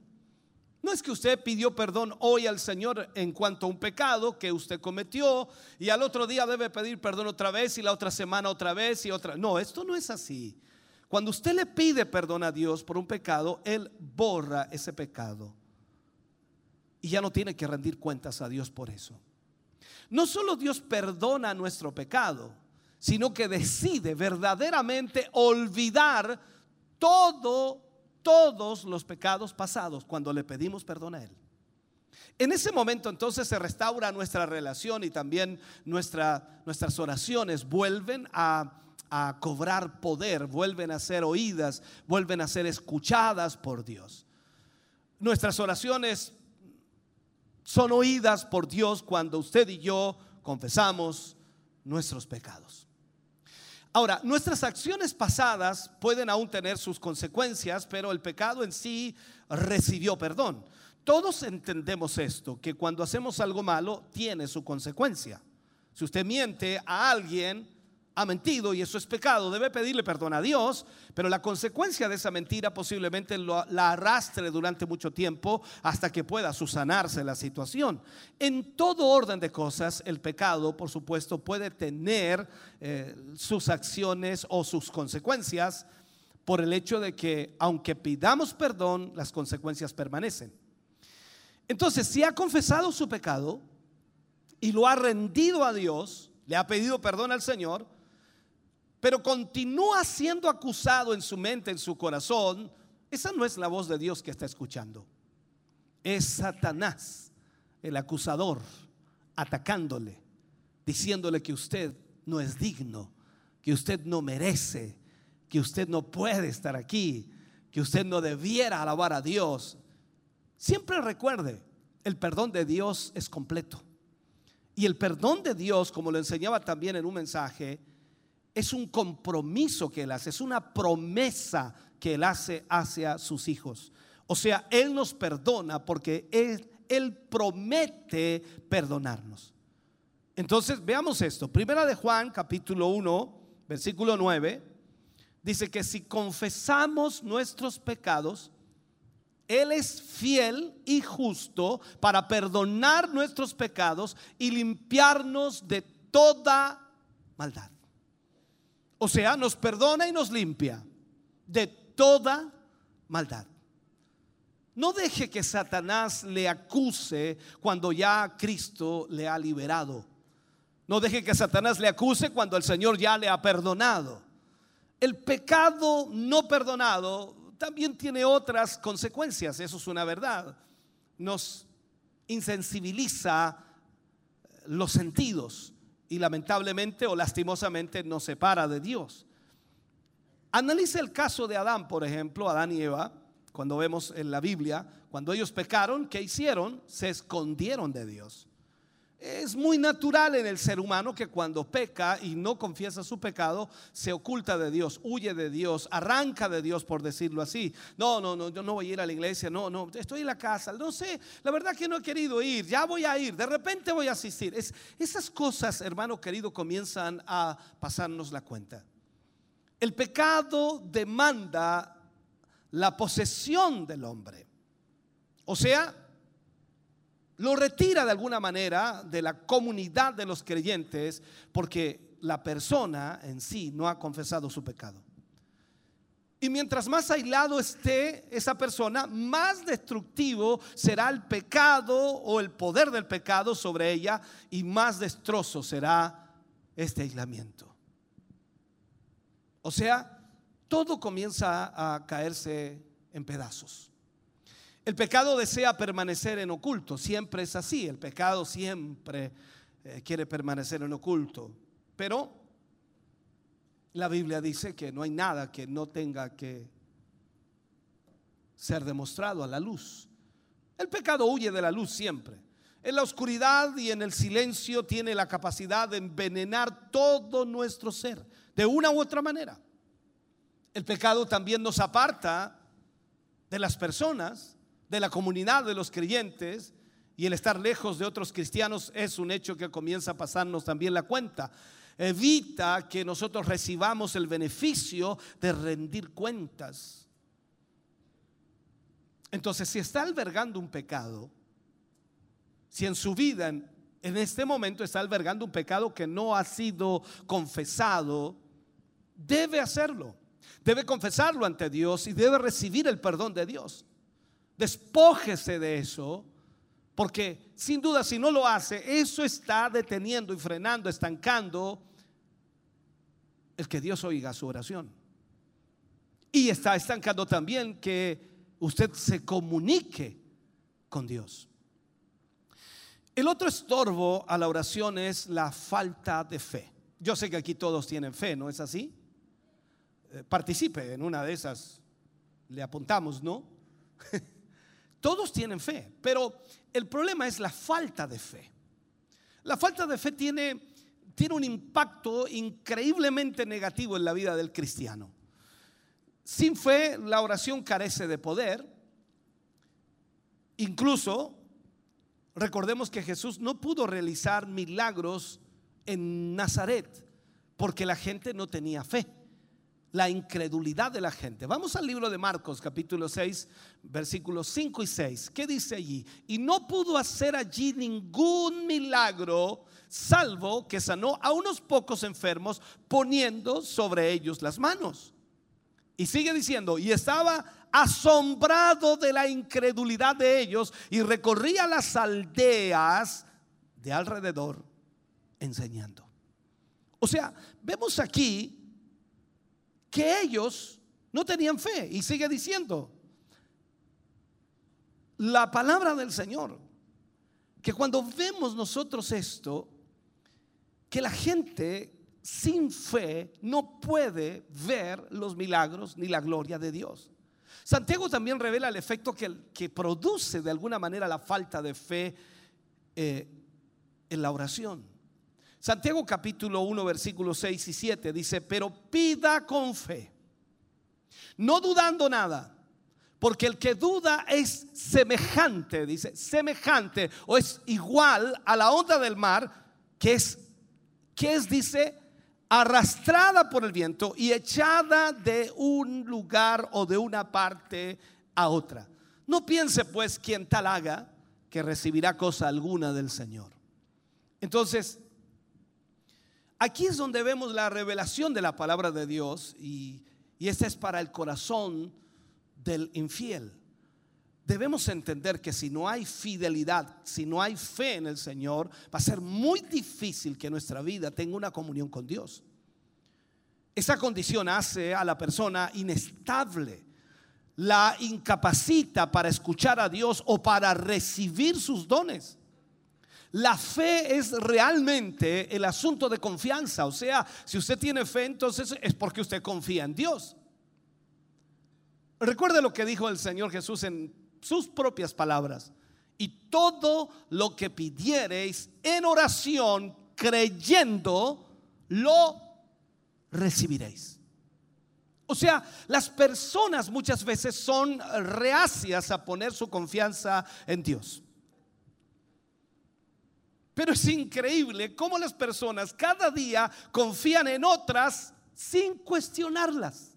No es que usted pidió perdón hoy al Señor en cuanto a un pecado que usted cometió y al otro día debe pedir perdón otra vez y la otra semana otra vez y otra. No, esto no es así. Cuando usted le pide perdón a Dios por un pecado, Él borra ese pecado y ya no tiene que rendir cuentas a Dios por eso. No solo Dios perdona nuestro pecado, sino que decide verdaderamente olvidar todos los pecados pasados cuando le pedimos perdón a Él. En ese momento entonces se restaura nuestra relación y también nuestras oraciones vuelven a cobrar poder, vuelven a ser oídas, vuelven a ser escuchadas por Dios. Nuestras oraciones son oídas por Dios cuando usted y yo confesamos nuestros pecados. Ahora, nuestras acciones pasadas pueden aún tener sus consecuencias, pero el pecado en sí recibió perdón. Todos entendemos esto, que cuando hacemos algo malo tiene su consecuencia. Si usted miente a alguien, ha mentido y eso es pecado, debe pedirle perdón a Dios, pero la consecuencia de esa mentira posiblemente la arrastre durante mucho tiempo hasta que pueda subsanarse la situación. En todo orden de cosas, el pecado, por supuesto, puede tener sus acciones o sus consecuencias por el hecho de que aunque pidamos perdón, las consecuencias permanecen. Entonces, si ha confesado su pecado y lo ha rendido a Dios, le ha pedido perdón al Señor, pero continúa siendo acusado en su mente, en su corazón, esa no es la voz de Dios que está escuchando. Es Satanás, el acusador, atacándole, diciéndole que usted no es digno, que usted no merece, que usted no puede estar aquí, que usted no debiera alabar a Dios. Siempre recuerde, el perdón de Dios es completo. Y el perdón de Dios, como lo enseñaba también en un mensaje, es un compromiso que Él hace, es una promesa que Él hace hacia sus hijos. O sea, Él nos perdona porque Él promete perdonarnos. Entonces, veamos esto. Primera de Juan, capítulo 1, versículo 9, dice que si confesamos nuestros pecados, Él es fiel y justo para perdonar nuestros pecados y limpiarnos de toda maldad. O sea, nos perdona y nos limpia de toda maldad. No deje que Satanás le acuse cuando ya Cristo le ha liberado. No deje que Satanás le acuse cuando el Señor ya le ha perdonado. El pecado no perdonado también tiene otras consecuencias, eso es una verdad. Nos insensibiliza los sentidos y lamentablemente o lastimosamente nos separa de Dios. Analiza el caso de Adán, por ejemplo, Adán y Eva, cuando vemos en la Biblia, cuando ellos pecaron, ¿qué hicieron? Se escondieron de Dios. Es muy natural en el ser humano que cuando peca y no confiesa su pecado, se oculta de Dios, huye de Dios, arranca de Dios, por decirlo así. No, yo no voy a ir a la iglesia, no, estoy en la casa, no sé, la verdad que no he querido ir, ya voy a ir, de repente voy a asistir. Esas cosas, hermano querido, comienzan a pasarnos la cuenta. El pecado demanda la posesión del hombre, o sea, lo retira de alguna manera de la comunidad de los creyentes, porque la persona en sí no ha confesado su pecado. Y mientras más aislado esté esa persona, más destructivo será el pecado o el poder del pecado sobre ella, y más destrozo será este aislamiento. O sea, todo comienza a caerse en pedazos. El pecado desea permanecer en oculto, siempre es así. El pecado siempre quiere permanecer en oculto. Pero la Biblia dice que no hay nada que no tenga que ser demostrado a la luz. El pecado huye de la luz siempre. En la oscuridad y en el silencio tiene la capacidad de envenenar todo nuestro ser, de una u otra manera. El pecado también nos aparta de las personas, de la comunidad de los creyentes, y el estar lejos de otros cristianos es un hecho que comienza a pasarnos también la cuenta. Evita que nosotros recibamos el beneficio de rendir cuentas. Entonces, si está albergando un pecado, si en su vida en este momento está albergando un pecado que no ha sido confesado, debe hacerlo. Debe confesarlo ante Dios y debe recibir el perdón de Dios. Despójese de eso, porque sin duda si no lo hace, eso está deteniendo y frenando, estancando el que Dios oiga su oración. Y está estancando también que usted se comunique con Dios. El otro estorbo a la oración es la falta de fe. Yo sé que aquí todos tienen fe, ¿no es así? Participe en una de esas, le apuntamos, ¿no? Todos tienen fe, pero el problema es la falta de fe. La falta de fe tiene un impacto increíblemente negativo en la vida del cristiano. Sin fe, la oración carece de poder. Incluso, recordemos que Jesús no pudo realizar milagros en Nazaret porque la gente no tenía fe. La incredulidad de la gente. Vamos al libro de Marcos, capítulo 6, versículos 5 y 6. ¿Qué dice allí? Y no pudo hacer allí ningún milagro, salvo que sanó a unos pocos enfermos poniendo sobre ellos las manos. Y sigue diciendo, y estaba asombrado de la incredulidad de ellos y recorría las aldeas de alrededor enseñando. O sea, vemos aquí que ellos no tenían fe. Y sigue diciendo la palabra del Señor, que cuando vemos nosotros esto, que la gente sin fe no puede ver los milagros ni la gloria de Dios. Santiago también revela el efecto que produce de alguna manera la falta de fe en la oración. Santiago capítulo 1 versículos 6 y 7 dice, pero pida con fe, no dudando nada, porque el que duda es semejante, dice, semejante o es igual a la onda del mar que es dice, arrastrada por el viento y echada de un lugar o de una parte a otra. No piense pues quien tal haga que recibirá cosa alguna del Señor. Entonces, aquí es donde vemos la revelación de la palabra de Dios y esta es para el corazón del infiel. Debemos entender que si no hay fidelidad, si no hay fe en el Señor, va a ser muy difícil que nuestra vida tenga una comunión con Dios. Esa condición hace a la persona inestable, la incapacita para escuchar a Dios o para recibir sus dones. La fe es realmente el asunto de confianza. O sea, si usted tiene fe, entonces es porque usted confía en Dios. Recuerde lo que dijo el Señor Jesús en sus propias palabras. Y todo lo que pidiereis en oración, creyendo, lo recibiréis. O sea, las personas muchas veces son reacias a poner su confianza en Dios. Pero es increíble cómo las personas cada día confían en otras sin cuestionarlas,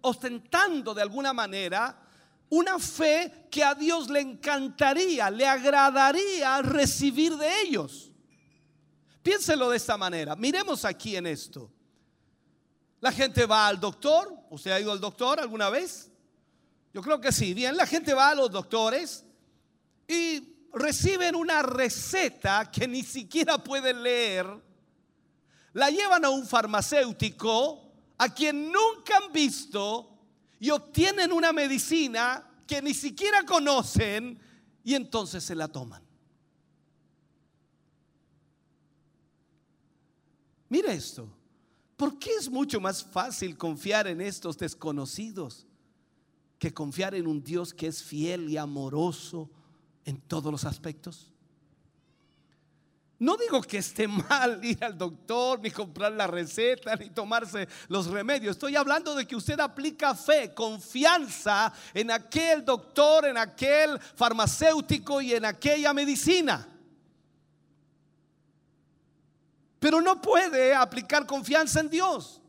ostentando de alguna manera una fe que a Dios le encantaría, le agradaría recibir de ellos. Piénselo de esta manera, miremos aquí en esto. La gente va al doctor, ¿usted ha ido al doctor alguna vez? Yo creo que sí. Bien, la gente va a los doctores y reciben una receta que ni siquiera pueden leer. La llevan a un farmacéutico a quien nunca han visto y obtienen una medicina que ni siquiera conocen y entonces se la toman. Mira esto, ¿por qué es mucho más fácil confiar en estos desconocidos que confiar en un Dios que es fiel y amoroso en todos los aspectos? No digo que esté mal ir al doctor, ni comprar la receta, ni tomarse los remedios. Estoy hablando de que usted aplica fe, confianza en aquel doctor, en aquel farmacéutico y en aquella medicina. Pero no puede aplicar confianza en Dios.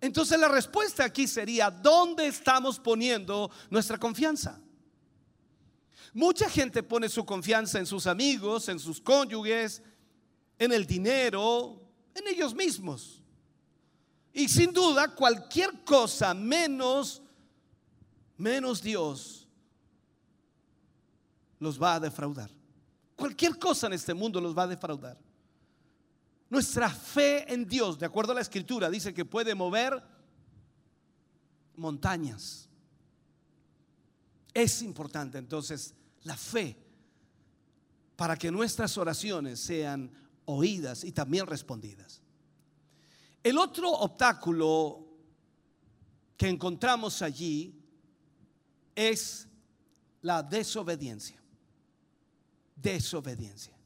Entonces la respuesta aquí sería: ¿dónde estamos poniendo nuestra confianza? Mucha gente pone su confianza en sus amigos, en sus cónyuges, en el dinero, en ellos mismos. Y sin duda cualquier cosa menos Dios los va a defraudar. Cualquier cosa en este mundo los va a defraudar. Nuestra fe en Dios, de acuerdo a la Escritura, dice que puede mover montañas. Es importante entonces la fe para que nuestras oraciones sean oídas y también respondidas. El otro obstáculo que encontramos allí es la desobediencia. Desobediencia.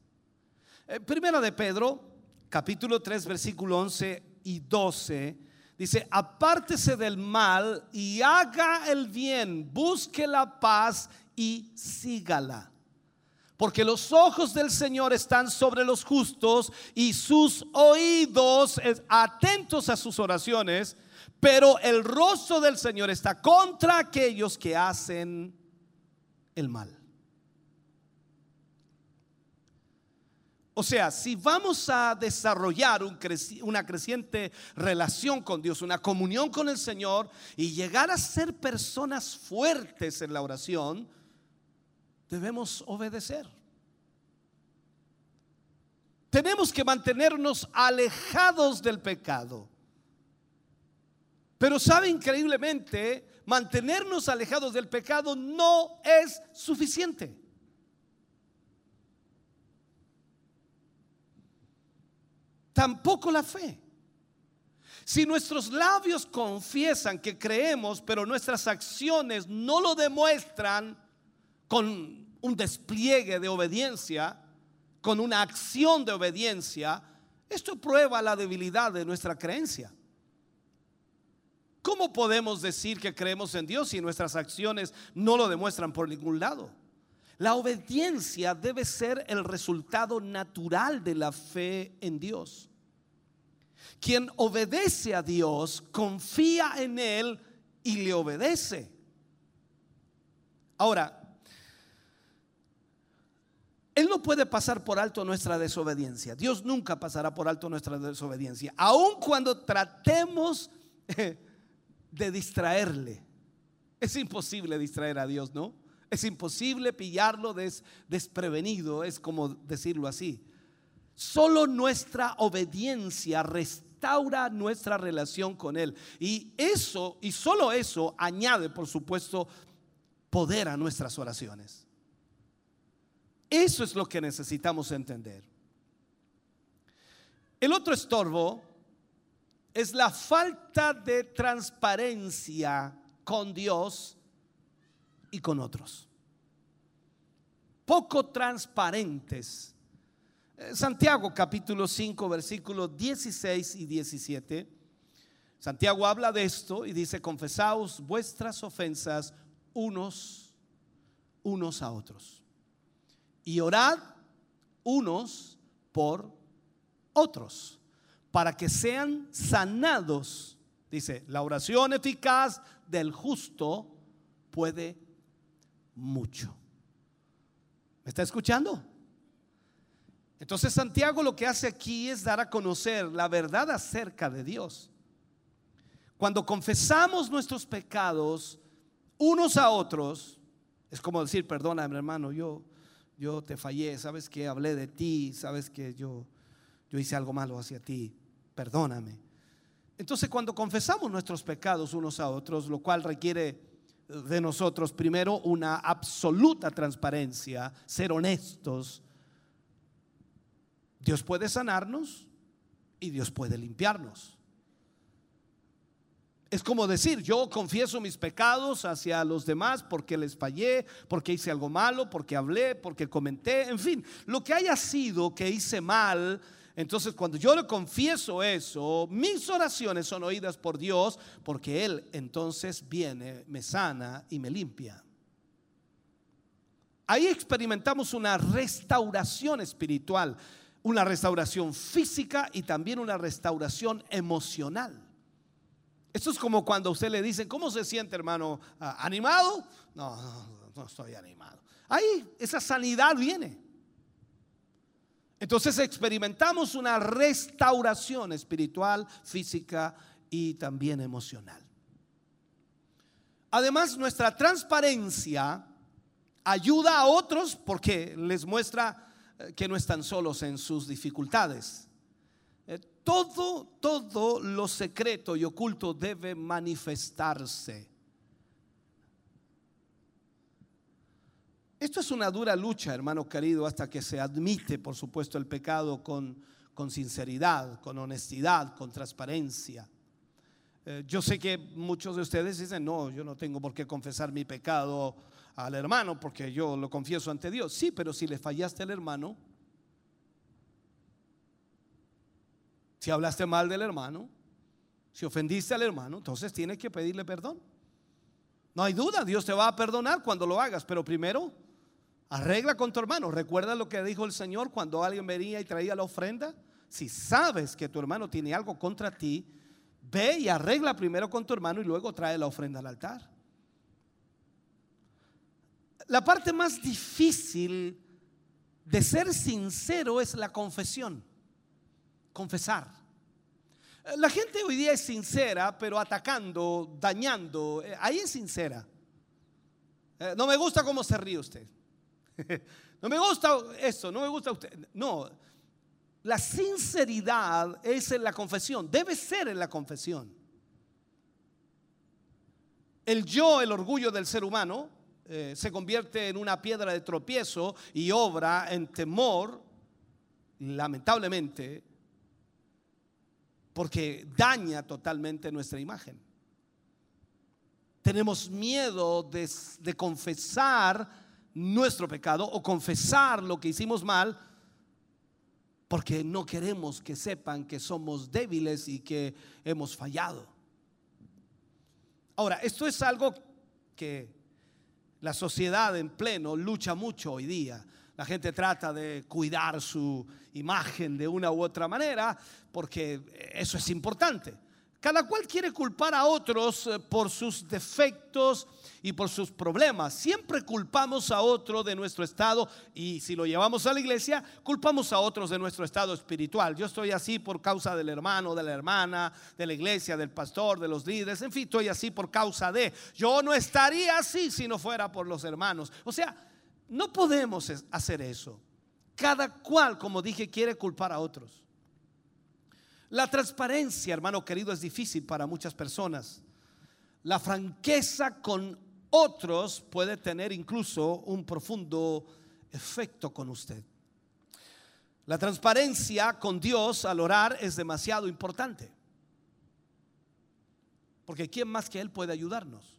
Primera de Pedro, capítulo 3, versículo 11 y 12. Dice: apártese del mal y haga el bien, busque la paz y sígala. Porque los ojos del Señor están sobre los justos y sus oídos atentos a sus oraciones, pero el rostro del Señor está contra aquellos que hacen el mal. O sea, si vamos a desarrollar una creciente relación con Dios, una comunión con el Señor y llegar a ser personas fuertes en la oración, debemos obedecer. Tenemos que mantenernos alejados del pecado. Pero sabe, increíblemente, mantenernos alejados del pecado no es suficiente. Tampoco la fe. Si nuestros labios confiesan que creemos, pero nuestras acciones no lo demuestran con un despliegue de obediencia, con una acción de obediencia, esto prueba la debilidad de nuestra creencia. ¿Cómo podemos decir que creemos en Dios si nuestras acciones no lo demuestran por ningún lado? La obediencia debe ser el resultado natural de la fe en Dios. Quien obedece a Dios confía en Él y le obedece. Ahora, Él no puede pasar por alto nuestra desobediencia. Dios nunca pasará por alto nuestra desobediencia, aun cuando tratemos de distraerle. Es imposible distraer a Dios, ¿no? Es imposible pillarlo desprevenido, es como decirlo así. Solo nuestra obediencia restaura nuestra relación con Él. Y eso, y solo eso, añade, por supuesto, poder a nuestras oraciones. Eso es lo que necesitamos entender. El otro estorbo es la falta de transparencia con Dios y con otros. Poco transparentes. Santiago capítulo 5 versículos 16 y 17. Santiago habla de esto y dice: confesaos vuestras ofensas unos a otros y orad unos por otros para que sean sanados. Dice: la oración eficaz del justo puede mucho. ¿Me está escuchando? Entonces Santiago lo que hace aquí es dar a conocer la verdad acerca de Dios. Cuando confesamos nuestros pecados unos a otros, es como decir: perdóname hermano, yo te fallé, sabes que hablé de ti, sabes que yo hice algo malo hacia ti, perdóname. Entonces cuando confesamos nuestros pecados unos a otros, lo cual requiere de nosotros primero una absoluta transparencia, ser honestos, Dios puede sanarnos y Dios puede limpiarnos. Es como decir: yo confieso mis pecados hacia los demás porque les fallé, porque hice algo malo, porque hablé, porque comenté, en fin, lo que haya sido que hice mal. Entonces cuando yo le confieso eso, mis oraciones son oídas por Dios, porque Él entonces viene, me sana y me limpia. Ahí experimentamos una restauración espiritual, una restauración física y también una restauración emocional. Esto es como cuando a usted le dicen: ¿cómo se siente hermano? ¿Animado? No estoy animado. Ahí esa sanidad viene. Entonces experimentamos una restauración espiritual, física y también emocional. Además, nuestra transparencia ayuda a otros porque les muestra que no están solos en sus dificultades. Todo lo secreto y oculto debe manifestarse. Esto es una dura lucha, hermano querido, hasta que se admite, por supuesto, el pecado con sinceridad, con honestidad, con transparencia. Yo sé que muchos de ustedes dicen: no, yo no tengo por qué confesar mi pecado al hermano porque yo lo confieso ante Dios. Sí, pero si le fallaste al hermano, si hablaste mal del hermano, si ofendiste al hermano, entonces tienes que pedirle perdón. No hay duda, Dios te va a perdonar cuando lo hagas, pero primero arregla con tu hermano. Recuerda lo que dijo el Señor cuando alguien venía y traía la ofrenda: si sabes que tu hermano tiene algo contra ti, ve y arregla primero con tu hermano y luego trae la ofrenda al altar. La parte más difícil de ser sincero es la confesión, confesar. La gente hoy día es sincera, pero atacando, dañando, ahí es sincera. No me gusta cómo se ríe usted. No me gusta eso, no me gusta usted. No, la sinceridad es en la confesión, debe ser en la confesión. El yo, el orgullo del ser humano, se convierte en una piedra de tropiezo y obra en temor, lamentablemente, porque daña totalmente nuestra imagen. Tenemos miedo de confesar nuestro pecado o confesar lo que hicimos mal, porque no queremos que sepan que somos débiles y que hemos fallado. Ahora, esto es algo que la sociedad en pleno lucha mucho hoy día. La gente trata de cuidar su imagen de una u otra manera porque eso es importante. Cada cual quiere culpar a otros por sus defectos y por sus problemas. Siempre culpamos a otro de nuestro estado, y si lo llevamos a la iglesia, culpamos a otros de nuestro estado espiritual. Yo estoy así por causa del hermano, de la hermana, de la iglesia, del pastor, de los líderes, en fin, estoy así por causa de. Yo no estaría así si no fuera por los hermanos. O sea, no podemos hacer eso. Cada cual, como dije, quiere culpar a otros. La transparencia, hermano querido, es difícil para muchas personas. La franqueza con otros puede tener incluso un profundo efecto con usted. La transparencia con Dios al orar es demasiado importante. Porque ¿quién más que Él puede ayudarnos?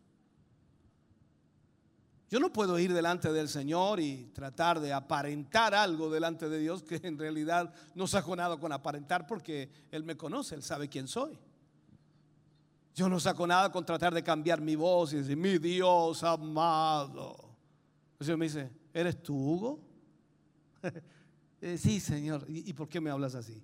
Yo no puedo ir delante del Señor y tratar de aparentar algo delante de Dios que en realidad no saco nada con aparentar, porque Él me conoce, Él sabe quién soy. Yo no saco nada con tratar de cambiar mi voz y decir, mi Dios amado. El Señor me dice, ¿eres tú, Hugo? Sí, Señor. ¿Y por qué me hablas así?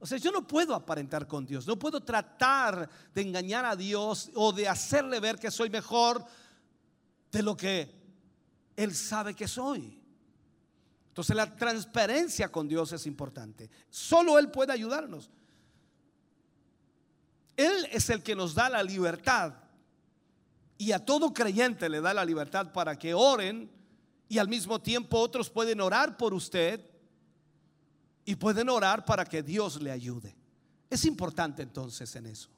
O sea, yo no puedo aparentar con Dios. No puedo tratar de engañar a Dios o de hacerle ver que soy mejor de lo que Él sabe que soy. Entonces la transparencia con Dios es importante. Solo Él puede ayudarnos. Él es el que nos da la libertad, y a todo creyente le da la libertad para que oren, y al mismo tiempo otros pueden orar por usted y pueden orar para que Dios le ayude. Es importante entonces en eso.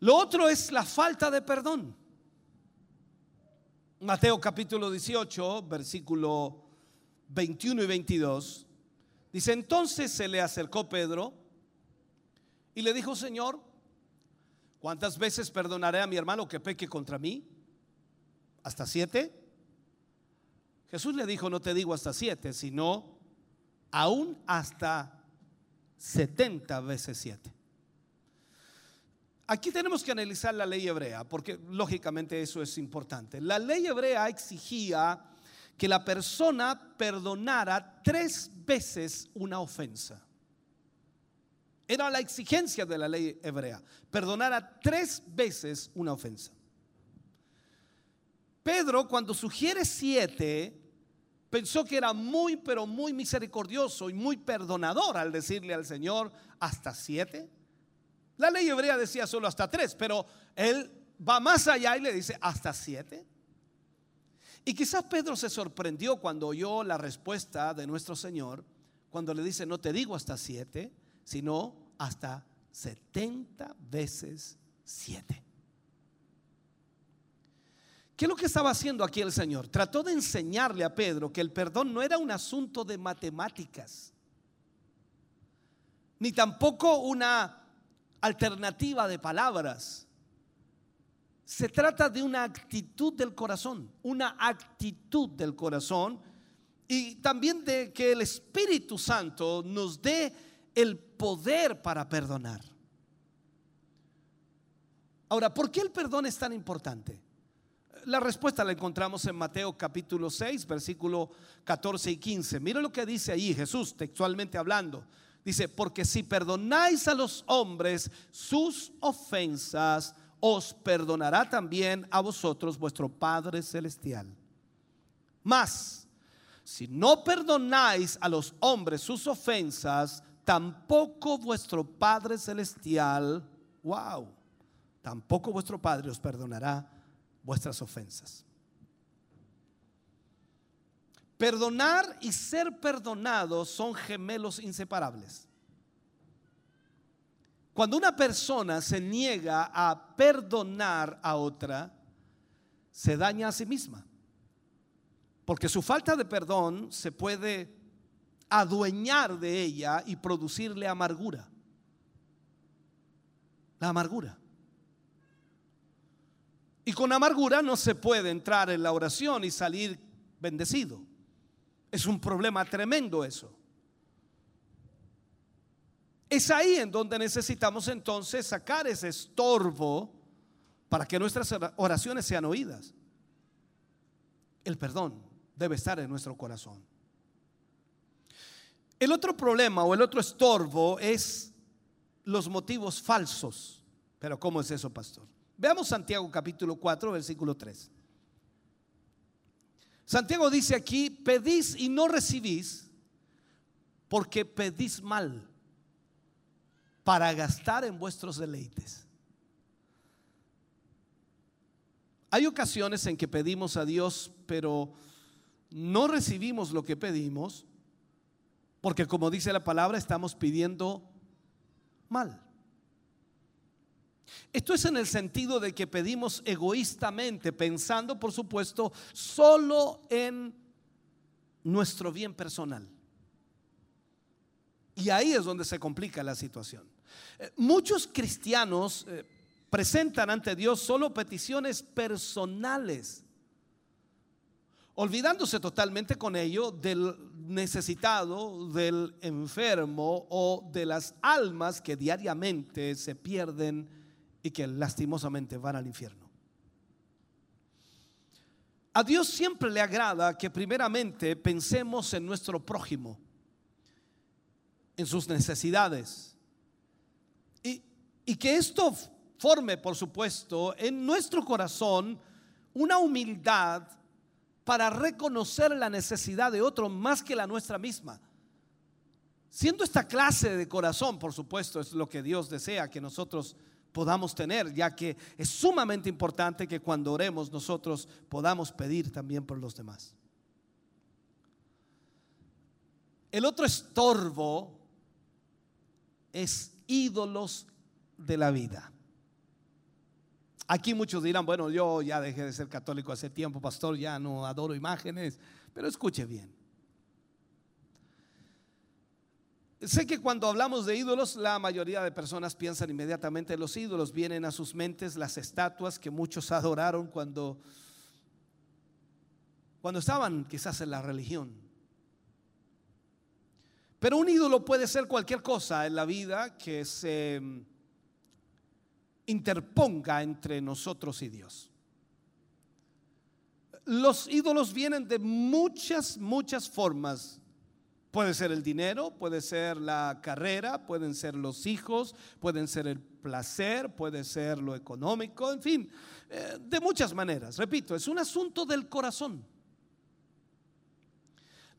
Lo otro es la falta de perdón. Mateo capítulo 18, versículo 21 y 22. Dice, entonces se le acercó Pedro y le dijo, Señor, ¿cuántas veces perdonaré a mi hermano que peque contra mí? ¿Hasta 7? Jesús le dijo, no te digo hasta 7, sino aún hasta 70 veces 7. Aquí tenemos que analizar la ley hebrea, porque lógicamente eso es importante. La ley hebrea exigía que la persona perdonara 3 veces una ofensa. Era la exigencia de la ley hebrea, perdonar a 3 veces una ofensa. Pedro, cuando sugiere 7, pensó que era muy, pero muy misericordioso y muy perdonador al decirle al Señor, ¿hasta 7? La ley hebrea decía solo hasta 3, pero él va más allá y le dice, ¿hasta 7? Y quizás Pedro se sorprendió cuando oyó la respuesta de nuestro Señor, cuando le dice, no te digo hasta 7, sino hasta 70 veces 7. ¿Qué es lo que estaba haciendo aquí el Señor? Trató de enseñarle a Pedro que el perdón no era un asunto de matemáticas, ni tampoco una alternativa de palabras. Se trata de una actitud del corazón, y también de que el Espíritu Santo nos dé el poder para perdonar. Ahora, ¿por qué el perdón es tan importante? La respuesta la encontramos en Mateo capítulo 6, versículo 14 y 15. Mira lo que dice ahí Jesús textualmente hablando. Dice, porque si perdonáis a los hombres sus ofensas, os perdonará también a vosotros vuestro Padre Celestial. Mas, si no perdonáis a los hombres sus ofensas, tampoco vuestro Padre Celestial, wow, tampoco vuestro Padre os perdonará vuestras ofensas. Perdonar y ser perdonado son gemelos inseparables. Cuando una persona se niega a perdonar a otra, se daña a sí misma, porque su falta de perdón se puede adueñar de ella y producirle amargura. La amargura. Y con amargura no se puede entrar en la oración y salir bendecido. Es un problema tremendo eso. Es ahí en donde necesitamos entonces sacar ese estorbo para que nuestras oraciones sean oídas. El perdón debe estar en nuestro corazón. El otro problema o el otro estorbo es los motivos falsos. Pero ¿cómo es eso, pastor? Veamos Santiago capítulo 4, versículo 3. Santiago dice aquí, pedís y no recibís porque pedís mal para gastar en vuestros deleites. Hay ocasiones en que pedimos a Dios, pero no recibimos lo que pedimos, porque como dice la palabra, estamos pidiendo mal. Esto es en el sentido de que pedimos egoístamente, pensando, por supuesto, solo en nuestro bien personal. Y ahí es donde se complica la situación. Muchos cristianos presentan ante Dios solo peticiones personales, olvidándose totalmente con ello del necesitado, del enfermo o de las almas que diariamente se pierden y que lastimosamente van al infierno. A Dios siempre le agrada que primeramente pensemos en nuestro prójimo, en sus necesidades, y que esto forme, por supuesto, en nuestro corazón una humildad para reconocer la necesidad de otro más que la nuestra misma. Siendo esta clase de corazón, por supuesto, es lo que Dios desea que nosotros podamos tener, ya que es sumamente importante que cuando oremos nosotros podamos pedir también por los demás. El otro estorbo es ídolos de la vida. Aquí muchos dirán, bueno, yo ya dejé de ser católico hace tiempo, pastor, ya no adoro imágenes, pero escuche bien. Sé que cuando hablamos de ídolos, la mayoría de personas piensan inmediatamente en los ídolos, vienen a sus mentes las estatuas que muchos adoraron cuando estaban quizás en la religión. Pero un ídolo puede ser cualquier cosa en la vida que se interponga entre nosotros y Dios. Los ídolos vienen de muchas formas. Puede ser el dinero, puede ser la carrera, pueden ser los hijos, pueden ser el placer, puede ser lo económico, en fin, de muchas maneras. Repito, es un asunto del corazón.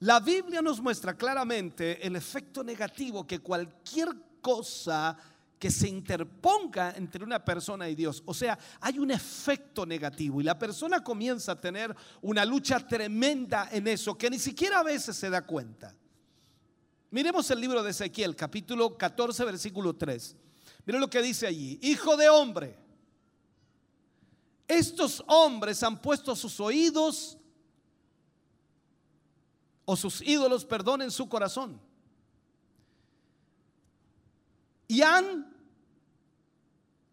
La Biblia nos muestra claramente el efecto negativo que cualquier cosa que se interponga entre una persona y Dios. O sea, hay un efecto negativo y la persona comienza a tener una lucha tremenda en eso que ni siquiera a veces se da cuenta. Miremos el libro de Ezequiel, capítulo 14, versículo 3. Miren lo que dice allí. Hijo de hombre, estos hombres han puesto sus oídos o sus ídolos, perdón, en su corazón. Y han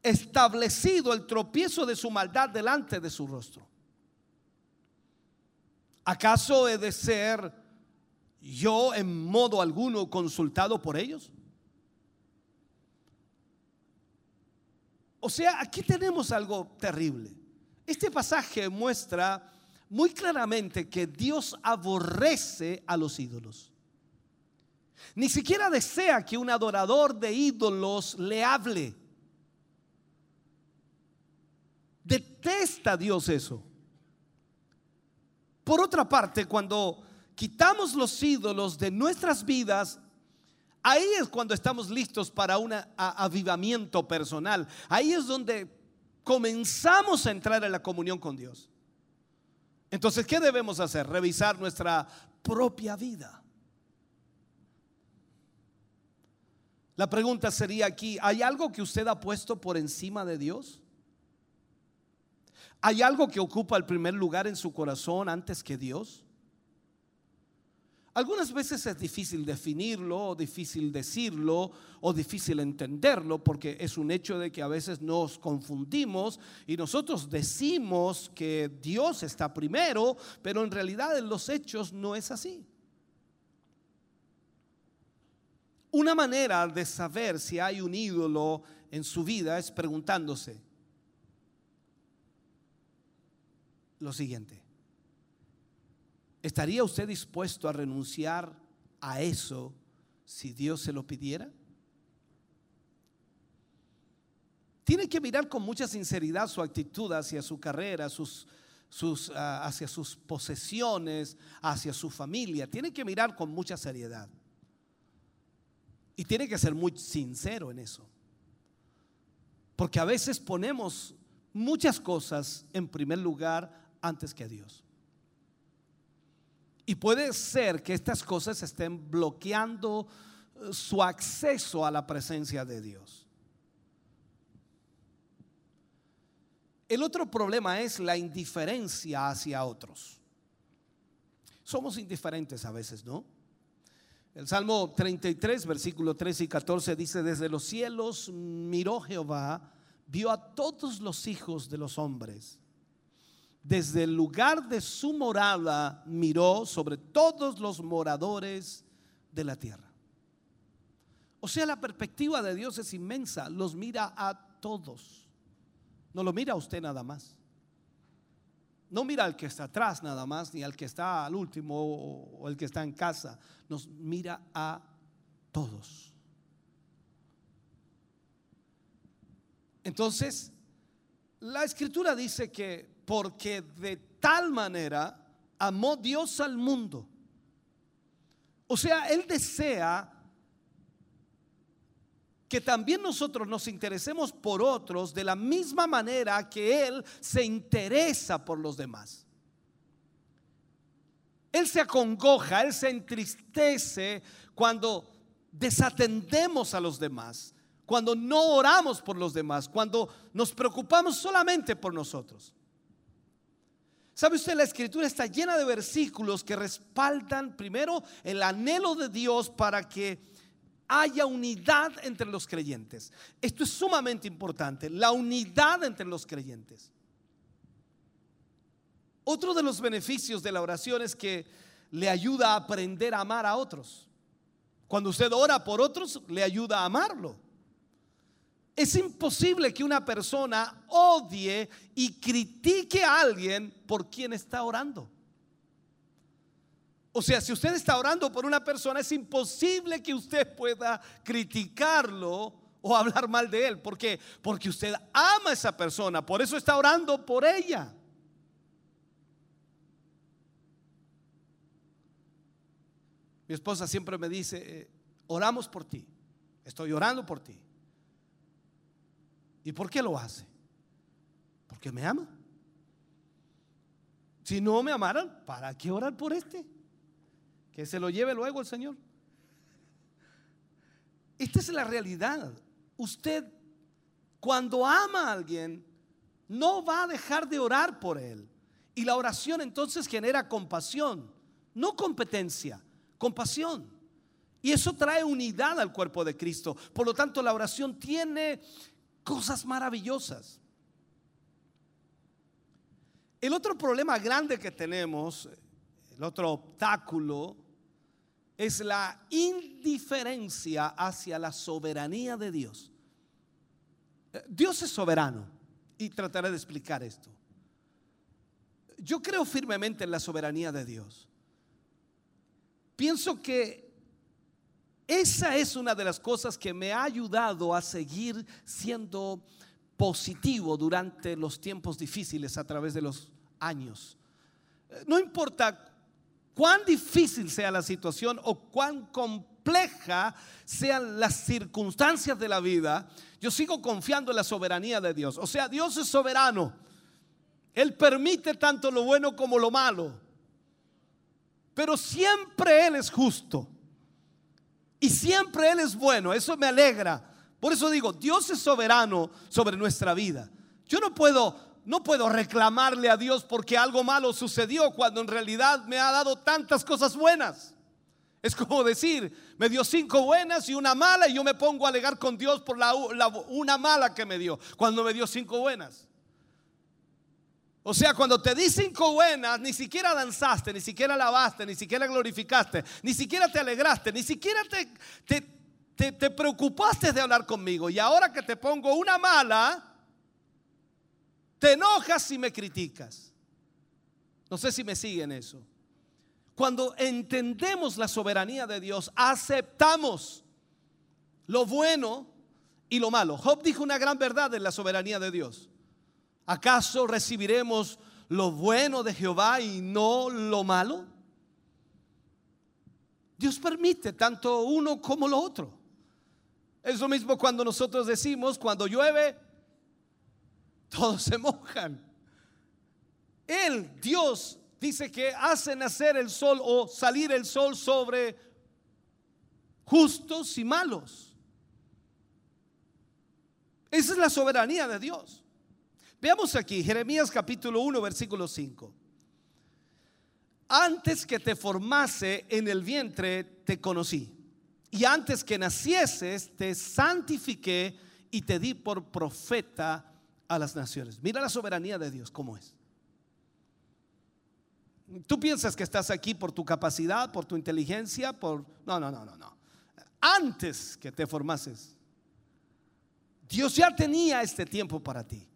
establecido el tropiezo de su maldad delante de su rostro. ¿Acaso he de ser yo en modo alguno consultado por ellos? O sea, aquí tenemos algo terrible. Este pasaje muestra muy claramente que Dios aborrece a los ídolos. Ni siquiera desea que un adorador de ídolos le hable. Detesta a Dios eso. Por otra parte, cuando quitamos los ídolos de nuestras vidas, ahí es cuando estamos listos para un avivamiento personal. Ahí es donde comenzamos a entrar en la comunión con Dios. Entonces, ¿qué debemos hacer? Revisar nuestra propia vida. La pregunta sería aquí, ¿hay algo que usted ha puesto por encima de Dios? ¿Hay algo que ocupa el primer lugar en su corazón antes que Dios? Algunas veces es difícil definirlo, o difícil decirlo, o difícil entenderlo, porque es un hecho de que a veces nos confundimos y nosotros decimos que Dios está primero, pero en realidad en los hechos no es así. Una manera de saber si hay un ídolo en su vida es preguntándose lo siguiente: ¿estaría usted dispuesto a renunciar a eso si Dios se lo pidiera? Tiene que mirar con mucha sinceridad su actitud hacia su carrera, hacia sus posesiones, hacia su familia. Tiene que mirar con mucha seriedad. Y tiene que ser muy sincero en eso, porque a veces ponemos muchas cosas en primer lugar antes que a Dios. Y puede ser que estas cosas estén bloqueando su acceso a la presencia de Dios. El otro problema es la indiferencia hacia otros. Somos indiferentes a veces, ¿no? El Salmo 33, versículos 13 y 14 dice: desde los cielos miró Jehová, vio a todos los hijos de los hombres. Desde el lugar de su morada miró sobre todos los moradores de la tierra. O sea, la perspectiva de Dios es inmensa, los mira a todos. No lo mira a usted nada más. No mira al que está atrás nada más, ni al que está al último o el que está en casa. Nos mira a todos. Entonces, la Escritura dice que porque de tal manera amó Dios al mundo. O sea, Él desea que también nosotros nos interesemos por otros de la misma manera que Él se interesa por los demás. Él se acongoja, Él se entristece cuando desatendemos a los demás, cuando no oramos por los demás, cuando nos preocupamos solamente por nosotros. ¿Sabe usted? La Escritura está llena de versículos que respaldan primero el anhelo de Dios para que haya unidad entre los creyentes. Esto es sumamente importante, la unidad entre los creyentes. Otro de los beneficios de la oración es que le ayuda a aprender a amar a otros. Cuando usted ora por otros, le ayuda a amarlo. Es imposible que una persona odie y critique a alguien por quien está orando. O sea, si usted está orando por una persona, es imposible que usted pueda criticarlo o hablar mal de él. ¿Por qué? Porque usted ama a esa persona, por eso está orando por ella. Mi esposa siempre me dice, oramos por ti, estoy orando por ti. ¿Y por qué lo hace? Porque me ama. Si no me amaran, ¿para qué orar por este? Que se lo lleve luego el Señor. Esta es la realidad. Usted, cuando ama a alguien, no va a dejar de orar por él. Y la oración entonces genera compasión, no competencia, compasión. Y eso trae unidad al cuerpo de Cristo. Por lo tanto, la oración tiene cosas maravillosas. El otro problema grande que tenemos, el otro obstáculo, es la indiferencia hacia la soberanía de Dios. Dios es soberano y trataré de explicar esto. Yo creo firmemente en la soberanía de Dios. Pienso que esa es una de las cosas que me ha ayudado a seguir siendo positivo durante los tiempos difíciles a través de los años. No importa cuán difícil sea la situación o cuán compleja sean las circunstancias de la vida, yo sigo confiando en la soberanía de Dios. O sea, Dios es soberano. Él permite tanto lo bueno como lo malo. Pero siempre Él es justo. Y siempre Él es bueno. Eso me alegra. Por eso digo, Dios es soberano sobre nuestra vida. Yo no puedo reclamarle a Dios porque algo malo sucedió cuando en realidad me ha dado tantas cosas buenas. Es como decir, me dio 5 buenas y una mala y yo me pongo a alegar con Dios por una mala que me dio cuando me dio 5 buenas. O sea, cuando te di 5 buenas, ni siquiera danzaste, ni siquiera alabaste, ni siquiera glorificaste, ni siquiera te alegraste, ni siquiera te preocupaste de hablar conmigo. Y ahora que te pongo una mala, te enojas y me criticas. No sé si me siguen eso. Cuando entendemos la soberanía de Dios, aceptamos lo bueno y lo malo. Job dijo una gran verdad en la soberanía de Dios. ¿Acaso recibiremos lo bueno de Jehová y no lo malo? Dios permite tanto uno como lo otro. Es lo mismo cuando nosotros decimos, cuando llueve, todos se mojan. Él, Dios, dice que hace nacer el sol o salir el sol sobre justos y malos. Esa es la soberanía de Dios. Veamos aquí, Jeremías capítulo 1, versículo 5. Antes que te formase en el vientre te conocí, y antes que nacieses te santifiqué y te di por profeta a las naciones. Mira la soberanía de Dios cómo es. Tú piensas que estás aquí por tu capacidad, por tu inteligencia, por... No. Antes que te formases, Dios ya tenía este tiempo para ti.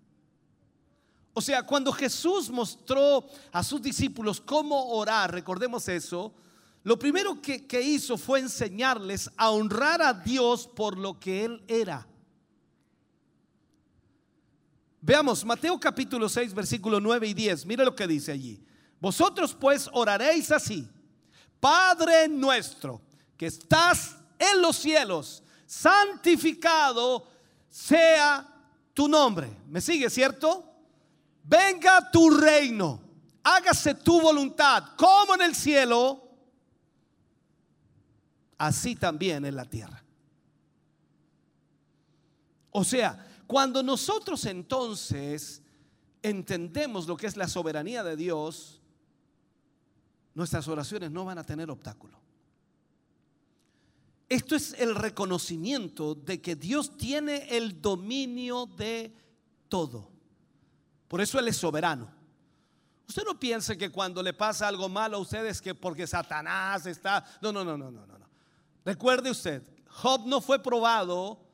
O sea, cuando Jesús mostró a sus discípulos cómo orar, recordemos eso, lo primero que hizo fue enseñarles a honrar a Dios por lo que Él era. Veamos, Mateo capítulo 6, versículos 9 y 10, mira lo que dice allí. Vosotros pues oraréis así: Padre nuestro que estás en los cielos, santificado sea tu nombre. ¿Me sigue, cierto? Venga tu reino, hágase tu voluntad, como en el cielo, así también en la tierra. O sea, cuando nosotros entonces entendemos lo que es la soberanía de Dios, nuestras oraciones no van a tener obstáculo. Esto es el reconocimiento de que Dios tiene el dominio de todo. Por eso Él es soberano. Usted no piense que cuando le pasa algo malo a ustedes que porque Satanás está... No. Recuerde usted, Job no fue probado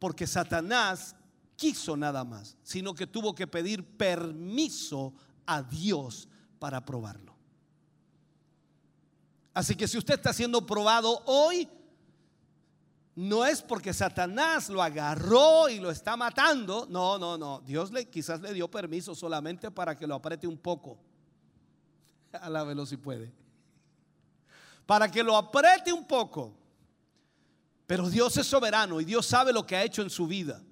porque Satanás quiso nada más, sino que tuvo que pedir permiso a Dios para probarlo. Así que si usted está siendo probado hoy, no es porque Satanás lo agarró y lo está matando. No. Dios quizás le dio permiso solamente para que lo apriete un poco. Alábelo si puede. Para que lo apriete un poco. Pero Dios es soberano y Dios sabe lo que ha hecho en su vida.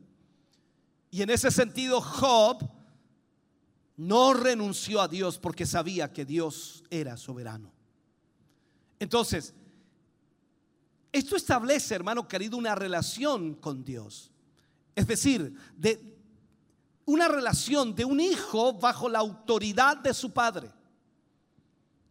Y en ese sentido, Job no renunció a Dios porque sabía que Dios era soberano. Entonces, esto establece, hermano querido, una relación con Dios. Es decir, de una relación de un hijo bajo la autoridad de su padre.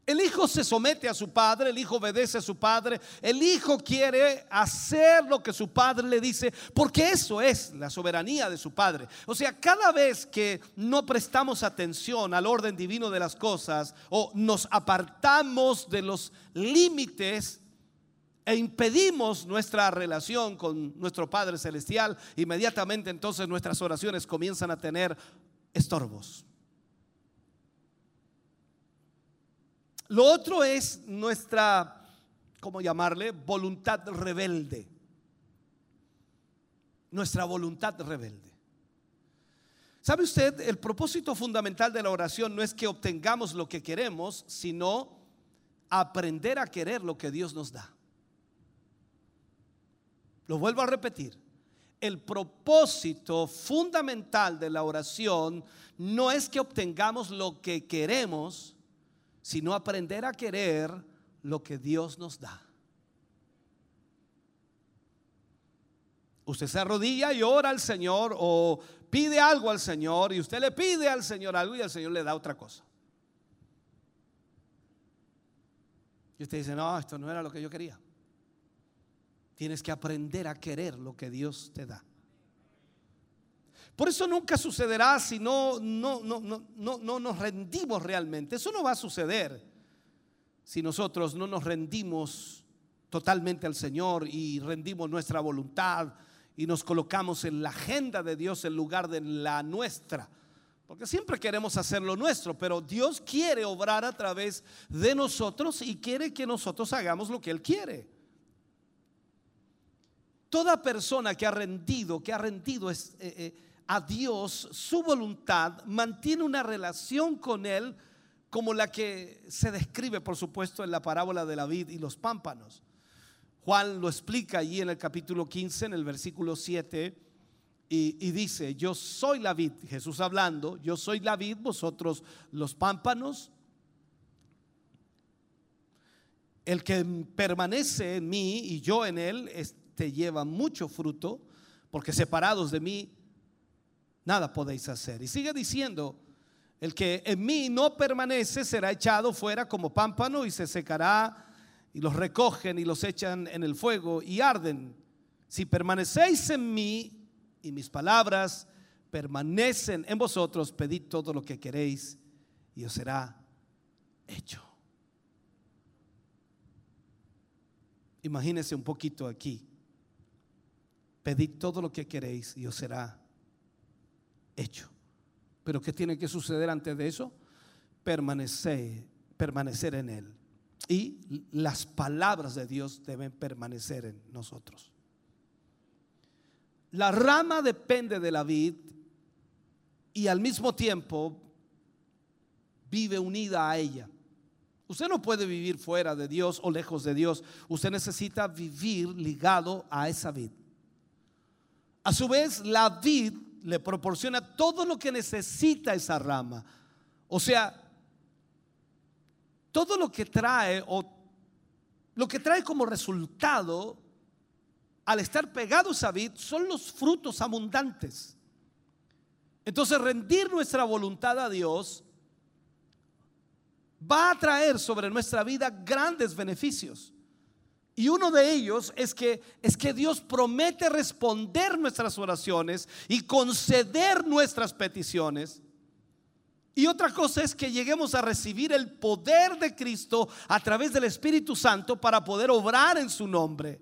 El hijo se somete a su padre, el hijo obedece a su padre, el hijo quiere hacer lo que su padre le dice, porque eso es la soberanía de su padre. O sea, cada vez que no prestamos atención al orden divino de las cosas o nos apartamos de los límites e impedimos nuestra relación con nuestro Padre Celestial, inmediatamente entonces nuestras oraciones comienzan a tener estorbos. Lo otro es nuestra, ¿cómo llamarle? Voluntad rebelde. Nuestra voluntad rebelde. ¿Sabe usted? El propósito fundamental de la oración no es que obtengamos lo que queremos, sino aprender a querer lo que Dios nos da. Lo vuelvo a repetir. El propósito fundamental de la oración no es que obtengamos lo que queremos, sino aprender a querer lo que Dios nos da. Usted se arrodilla y ora al Señor o pide algo al Señor, y usted le pide al Señor algo y el Señor le da otra cosa. Y usted dice, no, esto no era lo que yo quería. Tienes que aprender a querer lo que Dios te da. Por eso nunca sucederá si no nos rendimos realmente. Eso no va a suceder si nosotros no nos rendimos totalmente al Señor y rendimos nuestra voluntad y nos colocamos en la agenda de Dios en lugar de la nuestra. Porque siempre queremos hacer lo nuestro, pero Dios quiere obrar a través de nosotros y quiere que nosotros hagamos lo que Él quiere. Toda persona que ha rendido a Dios su voluntad, mantiene una relación con Él como la que se describe, por supuesto, en la parábola de la vid y los pámpanos. Juan lo explica allí en el capítulo 15, en el versículo 7, y dice, yo soy la vid, Jesús hablando, yo soy la vid, vosotros los pámpanos. El que permanece en mí y yo en él, te lleva mucho fruto, porque separados de mí nada podéis hacer. Y sigue diciendo, El que en mí no permanece será echado fuera como pámpano y se secará, y los recogen y los echan en el fuego y arden. Si permanecéis en mí y mis palabras permanecen en vosotros, pedid todo lo que queréis y os será hecho. Imagínense un poquito aquí. Pedid todo lo que queréis y os será hecho. Pero ¿qué tiene que suceder antes de eso? Permanecer en Él. Y las palabras de Dios deben permanecer en nosotros. La rama depende de la vid y al mismo tiempo vive unida a ella. Usted no puede vivir fuera de Dios o lejos de Dios. Usted necesita vivir ligado a esa vid. A su vez, la vid le proporciona todo lo que necesita esa rama. O sea, todo lo que trae o lo que trae como resultado al estar pegado a esa vid son los frutos abundantes. Entonces, rendir nuestra voluntad a Dios va a traer sobre nuestra vida grandes beneficios. Y uno de ellos es que Dios promete responder nuestras oraciones y conceder nuestras peticiones. Y otra cosa es que lleguemos a recibir el poder de Cristo a través del Espíritu Santo para poder obrar en su nombre.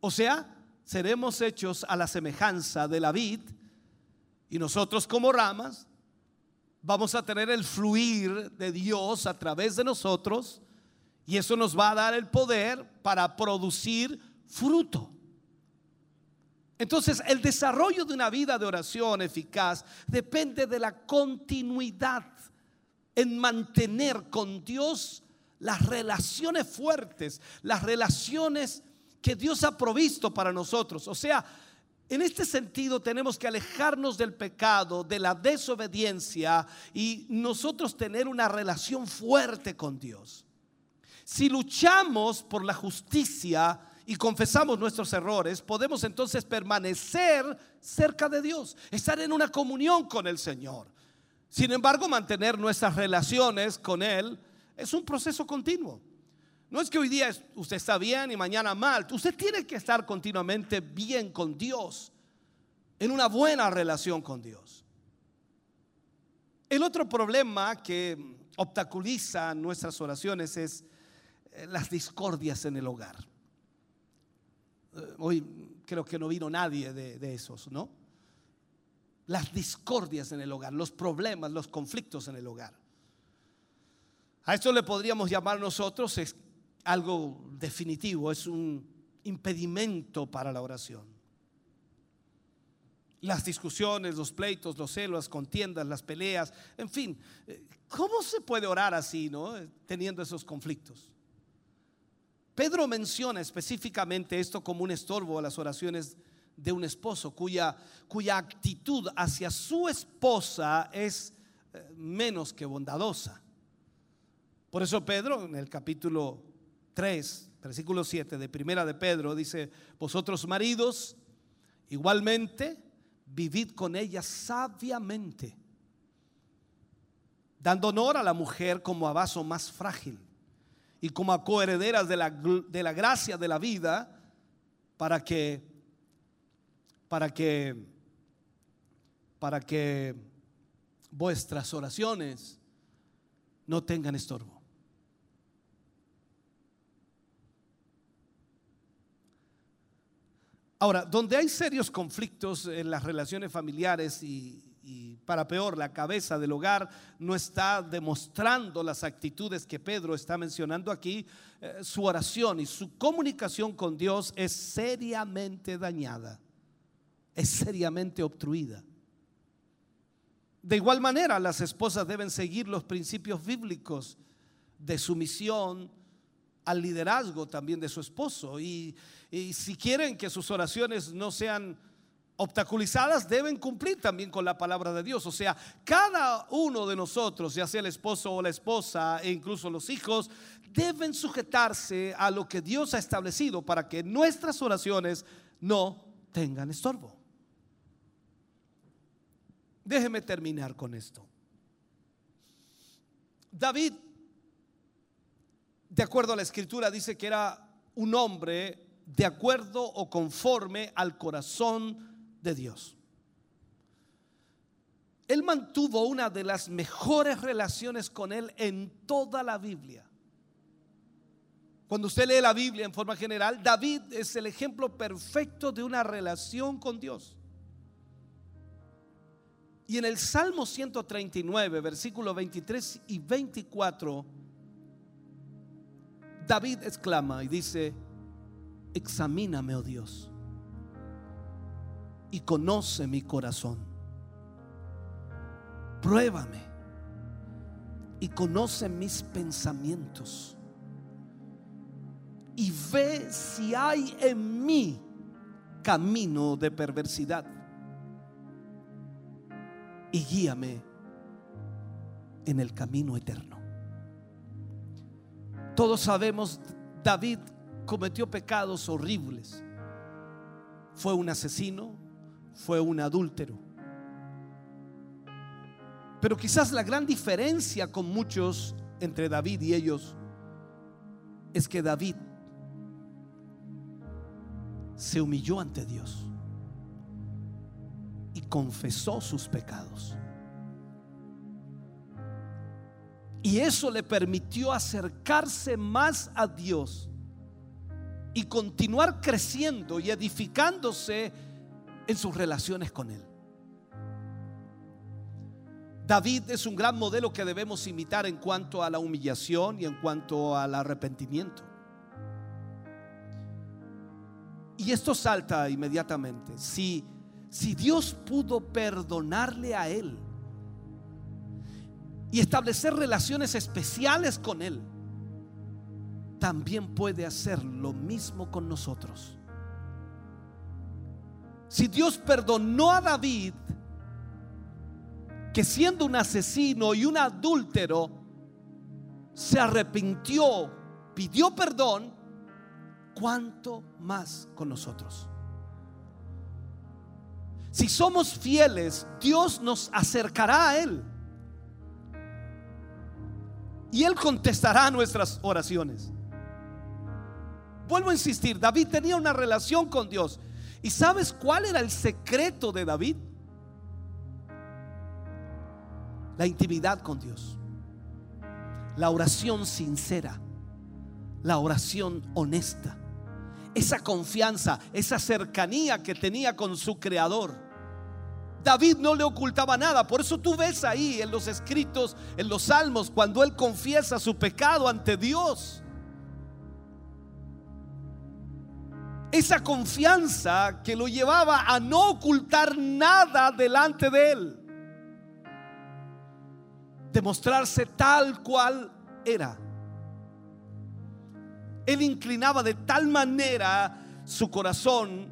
O sea, seremos hechos a la semejanza de la vid y nosotros como ramas vamos a tener el fluir de Dios a través de nosotros. Y eso nos va a dar el poder para producir fruto. Entonces, el desarrollo de una vida de oración eficaz depende de la continuidad en mantener con Dios las relaciones fuertes, las relaciones que Dios ha provisto para nosotros. O sea, en este sentido tenemos que alejarnos del pecado, de la desobediencia y nosotros tener una relación fuerte con Dios. Si luchamos por la justicia y confesamos nuestros errores, podemos entonces permanecer cerca de Dios, estar en una comunión con el Señor. Sin embargo, mantener nuestras relaciones con Él es un proceso continuo. No es que hoy día usted está bien y mañana mal. Usted tiene que estar continuamente bien con Dios, en una buena relación con Dios. El otro problema que obstaculiza nuestras oraciones es las discordias en el hogar. Hoy creo que no vino nadie de esos, ¿no? Las discordias en el hogar, los problemas, los conflictos en el hogar. A esto le podríamos llamar nosotros, es algo definitivo, es un impedimento para la oración. Las discusiones, los pleitos, los celos, las contiendas, las peleas, en fin. ¿Cómo se puede orar así, no? Teniendo esos conflictos. Pedro menciona específicamente esto como un estorbo a las oraciones de un esposo cuya actitud hacia su esposa es menos que bondadosa. Por eso Pedro en el capítulo 3, versículo 7 de primera de Pedro dice: vosotros maridos igualmente vivid con ella sabiamente, dando honor a la mujer como a vaso más frágil y como a coherederas de la gracia de la vida, para que vuestras oraciones no tengan estorbo. Ahora, donde hay serios conflictos en las relaciones familiares y para peor, la cabeza del hogar no está demostrando las actitudes que Pedro está mencionando aquí, su oración y su comunicación con Dios es seriamente dañada, es seriamente obstruida. De igual manera, las esposas deben seguir los principios bíblicos de sumisión al liderazgo también de su esposo. Y si quieren que sus oraciones no sean obstaculizadas, deben cumplir también con la palabra de Dios. O sea, cada uno de nosotros, ya sea el esposo o la esposa e incluso los hijos, deben sujetarse a lo que Dios ha establecido para que nuestras oraciones no tengan estorbo. Déjeme terminar con esto. David, de acuerdo a la escritura, dice que era un hombre de acuerdo o conforme al corazón de Dios. Él mantuvo una de las mejores relaciones con él en toda la Biblia. Cuando usted lee la Biblia en forma general, David es el ejemplo perfecto de una relación con Dios. Y en el Salmo 139, versículos 23 y 24, David exclama y dice: examíname, oh Dios, y conoce mi corazón. Pruébame y conoce mis pensamientos, y ve si hay en mí camino de perversidad, y guíame en el camino eterno. Todos sabemos, David cometió pecados horribles. Fue un asesino, fue un adúltero. Pero quizás la gran diferencia con muchos, entre David y ellos, es que David se humilló ante Dios y confesó sus pecados. Y eso le permitió acercarse más a Dios y continuar creciendo y edificándose en sus relaciones con Él. David es un gran modelo que debemos imitar en cuanto a la humillación y en cuanto al arrepentimiento. Y esto salta inmediatamente. Si Dios pudo perdonarle a él y establecer relaciones especiales con él, también puede hacer lo mismo con nosotros. Si Dios perdonó a David, que siendo un asesino y un adúltero se arrepintió, pidió perdón, ¿cuánto más con nosotros? Si somos fieles, Dios nos acercará a Él y Él contestará nuestras oraciones. Vuelvo a insistir, David tenía una relación con Dios. ¿Y sabes cuál era el secreto de David? La intimidad con Dios, la oración sincera, la oración honesta, esa confianza, esa cercanía que tenía con su creador. David no le ocultaba nada. Por eso tú ves ahí en los escritos, en los salmos, cuando él confiesa su pecado ante Dios, esa confianza que lo llevaba a no ocultar nada delante de él, demostrarse tal cual era. Él inclinaba de tal manera su corazón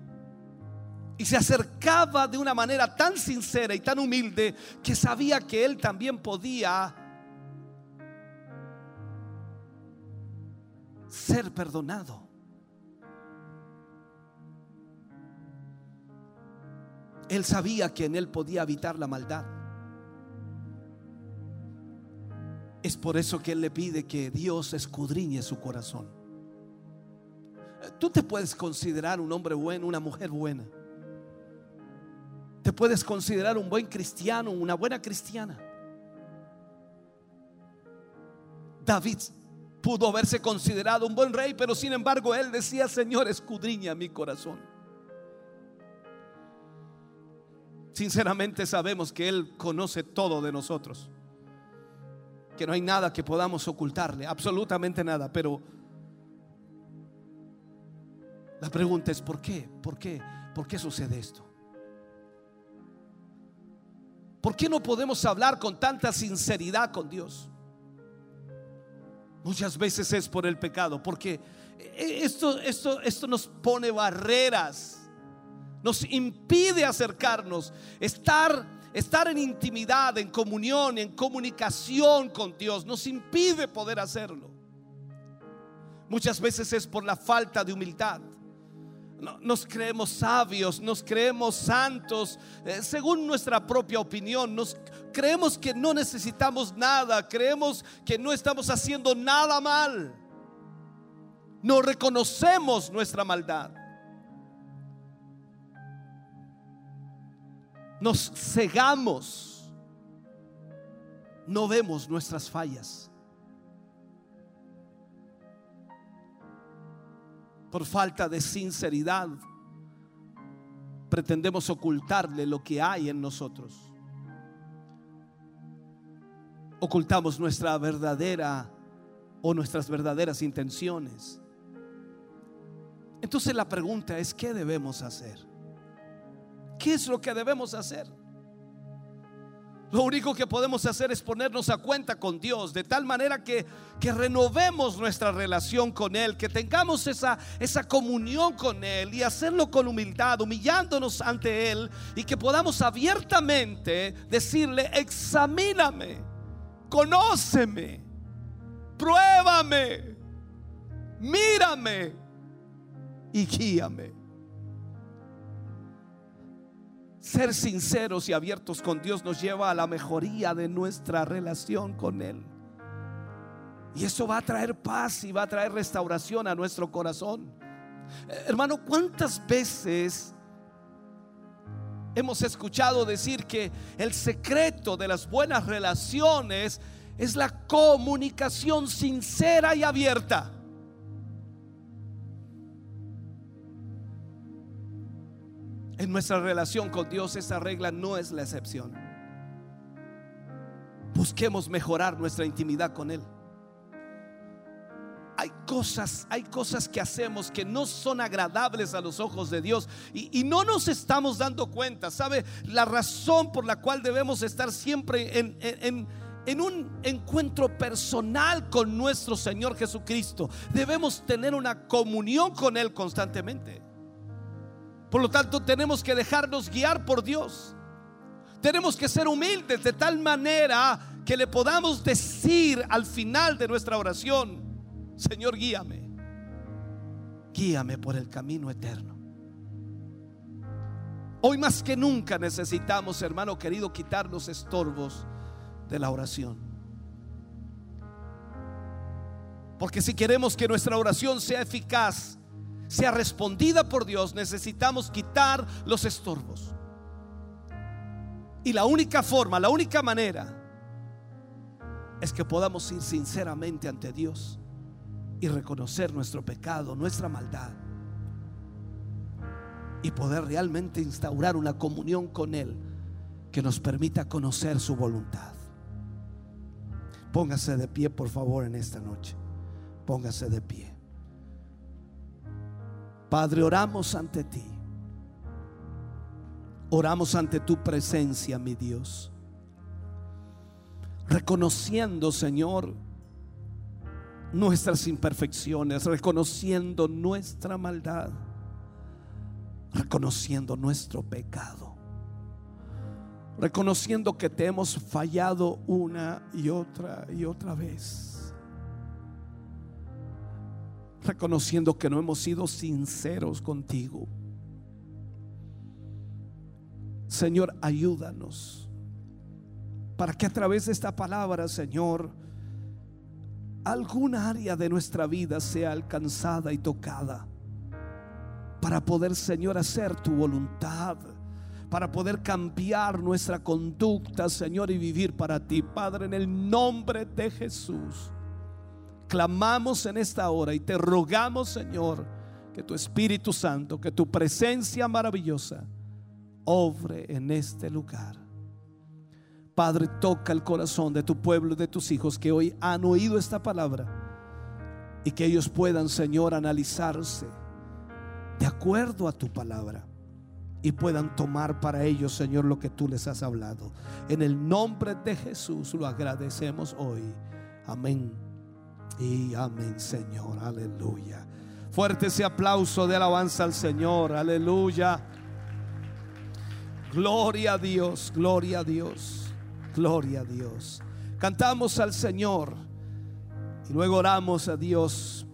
y se acercaba de una manera tan sincera y tan humilde que sabía que él también podía ser perdonado. Él sabía que en él podía habitar la maldad. Es por eso que él le pide que Dios escudriñe su corazón. Tú te puedes considerar un hombre bueno, una mujer buena. Te puedes considerar un buen cristiano, una buena cristiana. David pudo haberse considerado un buen rey, pero sin embargo él decía: Señor, escudriña mi corazón. Sinceramente sabemos que él conoce todo de nosotros, que no hay nada que podamos ocultarle, absolutamente nada. Pero la pregunta es: ¿por qué? ¿Por qué? ¿Por qué sucede esto? ¿Por qué no podemos hablar con tanta sinceridad con Dios? Muchas veces es por el pecado, porque esto nos pone barreras, nos impide acercarnos, estar en intimidad, en comunión, en comunicación con Dios. Nos impide poder hacerlo. Muchas veces es por la falta de humildad. Nos creemos sabios, nos creemos santos, según nuestra propia opinión. Nos creemos que no necesitamos nada, creemos que no estamos haciendo nada mal. No reconocemos nuestra maldad. Nos cegamos, no vemos nuestras fallas por falta de sinceridad. Pretendemos ocultarle lo que hay en nosotros. Ocultamos nuestra verdadera o nuestras verdaderas intenciones. Entonces la pregunta es: ¿qué debemos hacer? ¿Qué es lo que debemos hacer? Lo único que podemos hacer es ponernos a cuenta con Dios, de tal manera que renovemos nuestra relación con Él, que tengamos esa comunión con Él, y hacerlo con humildad, humillándonos ante Él, y que podamos abiertamente decirle: examíname, conóceme, pruébame, mírame y guíame. Ser sinceros y abiertos con Dios nos lleva a la mejoría de nuestra relación con Él. Y eso va a traer paz y va a traer restauración a nuestro corazón. Hermano, ¿cuántas veces hemos escuchado decir que el secreto de las buenas relaciones es la comunicación sincera y abierta? En nuestra relación con Dios, esa regla no es la excepción. Busquemos mejorar nuestra intimidad con Él. Hay cosas que hacemos que no son agradables a los ojos de Dios y no nos estamos dando cuenta. ¿Sabe? La razón por la cual debemos estar siempre en un encuentro personal con nuestro Señor Jesucristo. Debemos tener una comunión con Él constantemente. Por lo tanto, tenemos que dejarnos guiar por Dios. Tenemos que ser humildes de tal manera que le podamos decir al final de nuestra oración: Señor, guíame. Guíame por el camino eterno. Hoy más que nunca necesitamos, hermano querido, quitar los estorbos de la oración. Porque si queremos que nuestra oración sea eficaz, sea respondida por Dios, necesitamos quitar los estorbos. Y la única forma, la única manera, es que podamos ir sinceramente ante Dios y reconocer nuestro pecado, nuestra maldad, y poder realmente instaurar una comunión con Él que nos permita conocer su voluntad. Póngase de pie, por favor, en esta noche. Póngase de pie. Padre, oramos ante ti. Oramos ante tu presencia, mi Dios. Reconociendo, Señor, nuestras imperfecciones, reconociendo nuestra maldad, reconociendo nuestro pecado, reconociendo que te hemos fallado una y otra vez. Reconociendo que no hemos sido sinceros contigo. Señor, ayúdanos para que a través de esta palabra, Señor, alguna área de nuestra vida sea alcanzada y tocada, para poder, Señor, hacer tu voluntad, para poder cambiar nuestra conducta, Señor, y vivir para ti. Padre, en el nombre de Jesús, clamamos en esta hora y te rogamos, Señor, que tu Espíritu Santo, que tu presencia maravillosa obre en este lugar. Padre, toca el corazón de tu pueblo y de tus hijos que hoy han oído esta palabra, y que ellos puedan, Señor, analizarse de acuerdo a tu palabra, y puedan tomar para ellos, Señor, lo que tú les has hablado. En el nombre de Jesús lo agradecemos hoy. Amén y amén, Señor. Aleluya. Fuerte ese aplauso de alabanza al Señor. Aleluya. Gloria a Dios, gloria a Dios, gloria a Dios. Cantamos al Señor y luego oramos a Dios.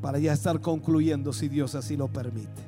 para ya estar concluyendo, si Dios así lo permite.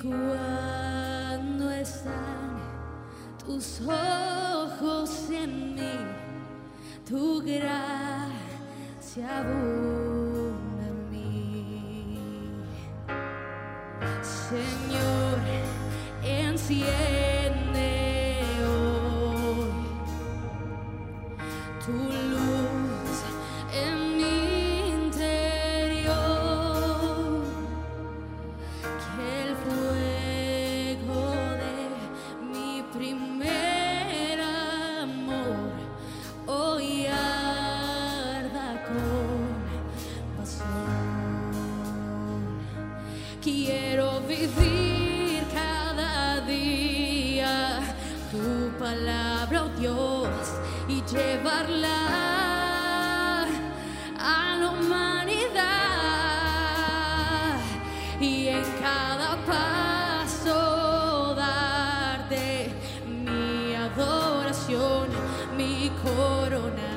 cuando están tus ojos en mí, tu gracia abunda en mí. Señor, enciende hoy tu luz en mi interior, que el fuego de mi primer amor hoy arda con pasión. Quiero vivir cada día tu palabra, oh Dios, y llevarla a la humanidad, y en cada paso darte mi adoración. Mi corona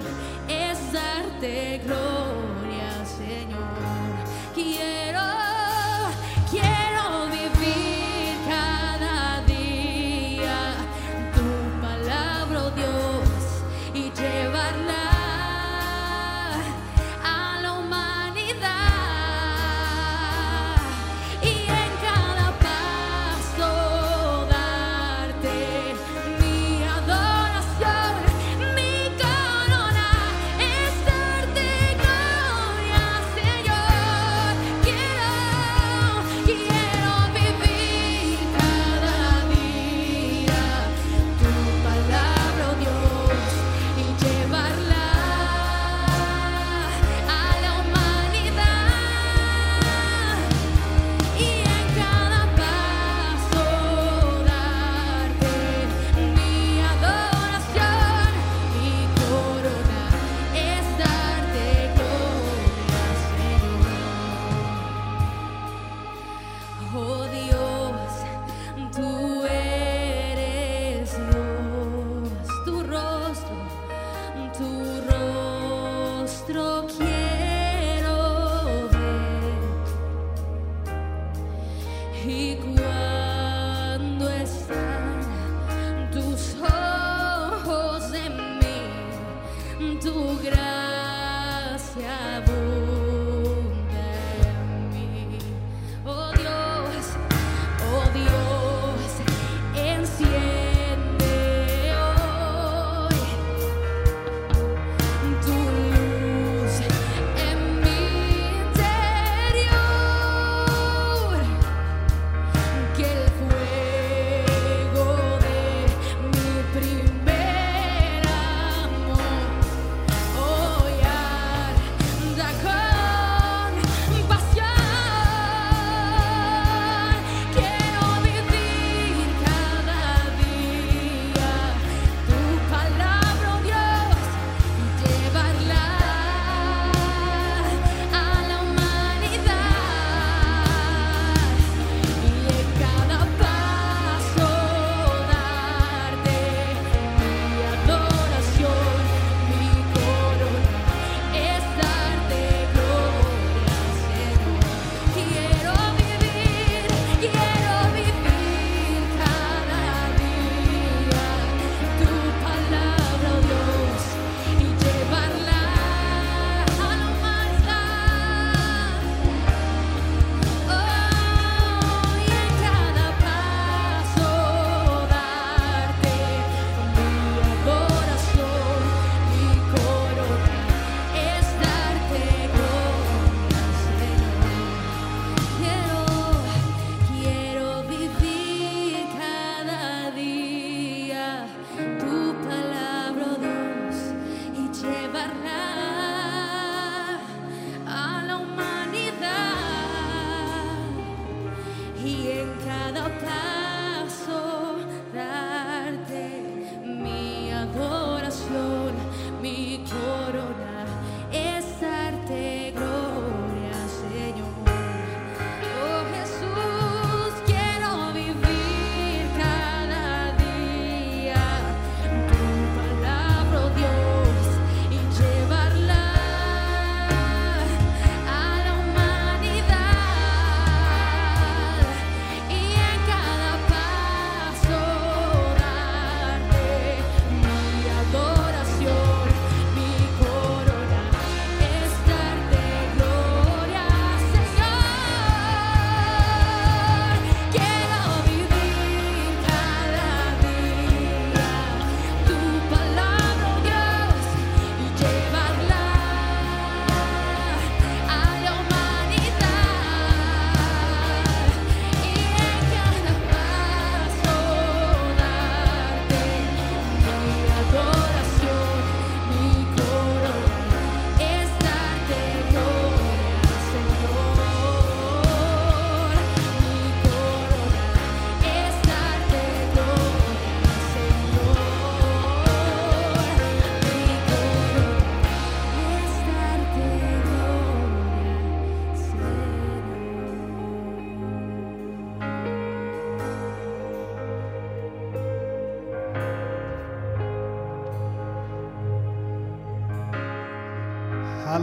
es darte gloria, Señor. Quiero vivir cada día tu palabra, oh Dios, y llevarla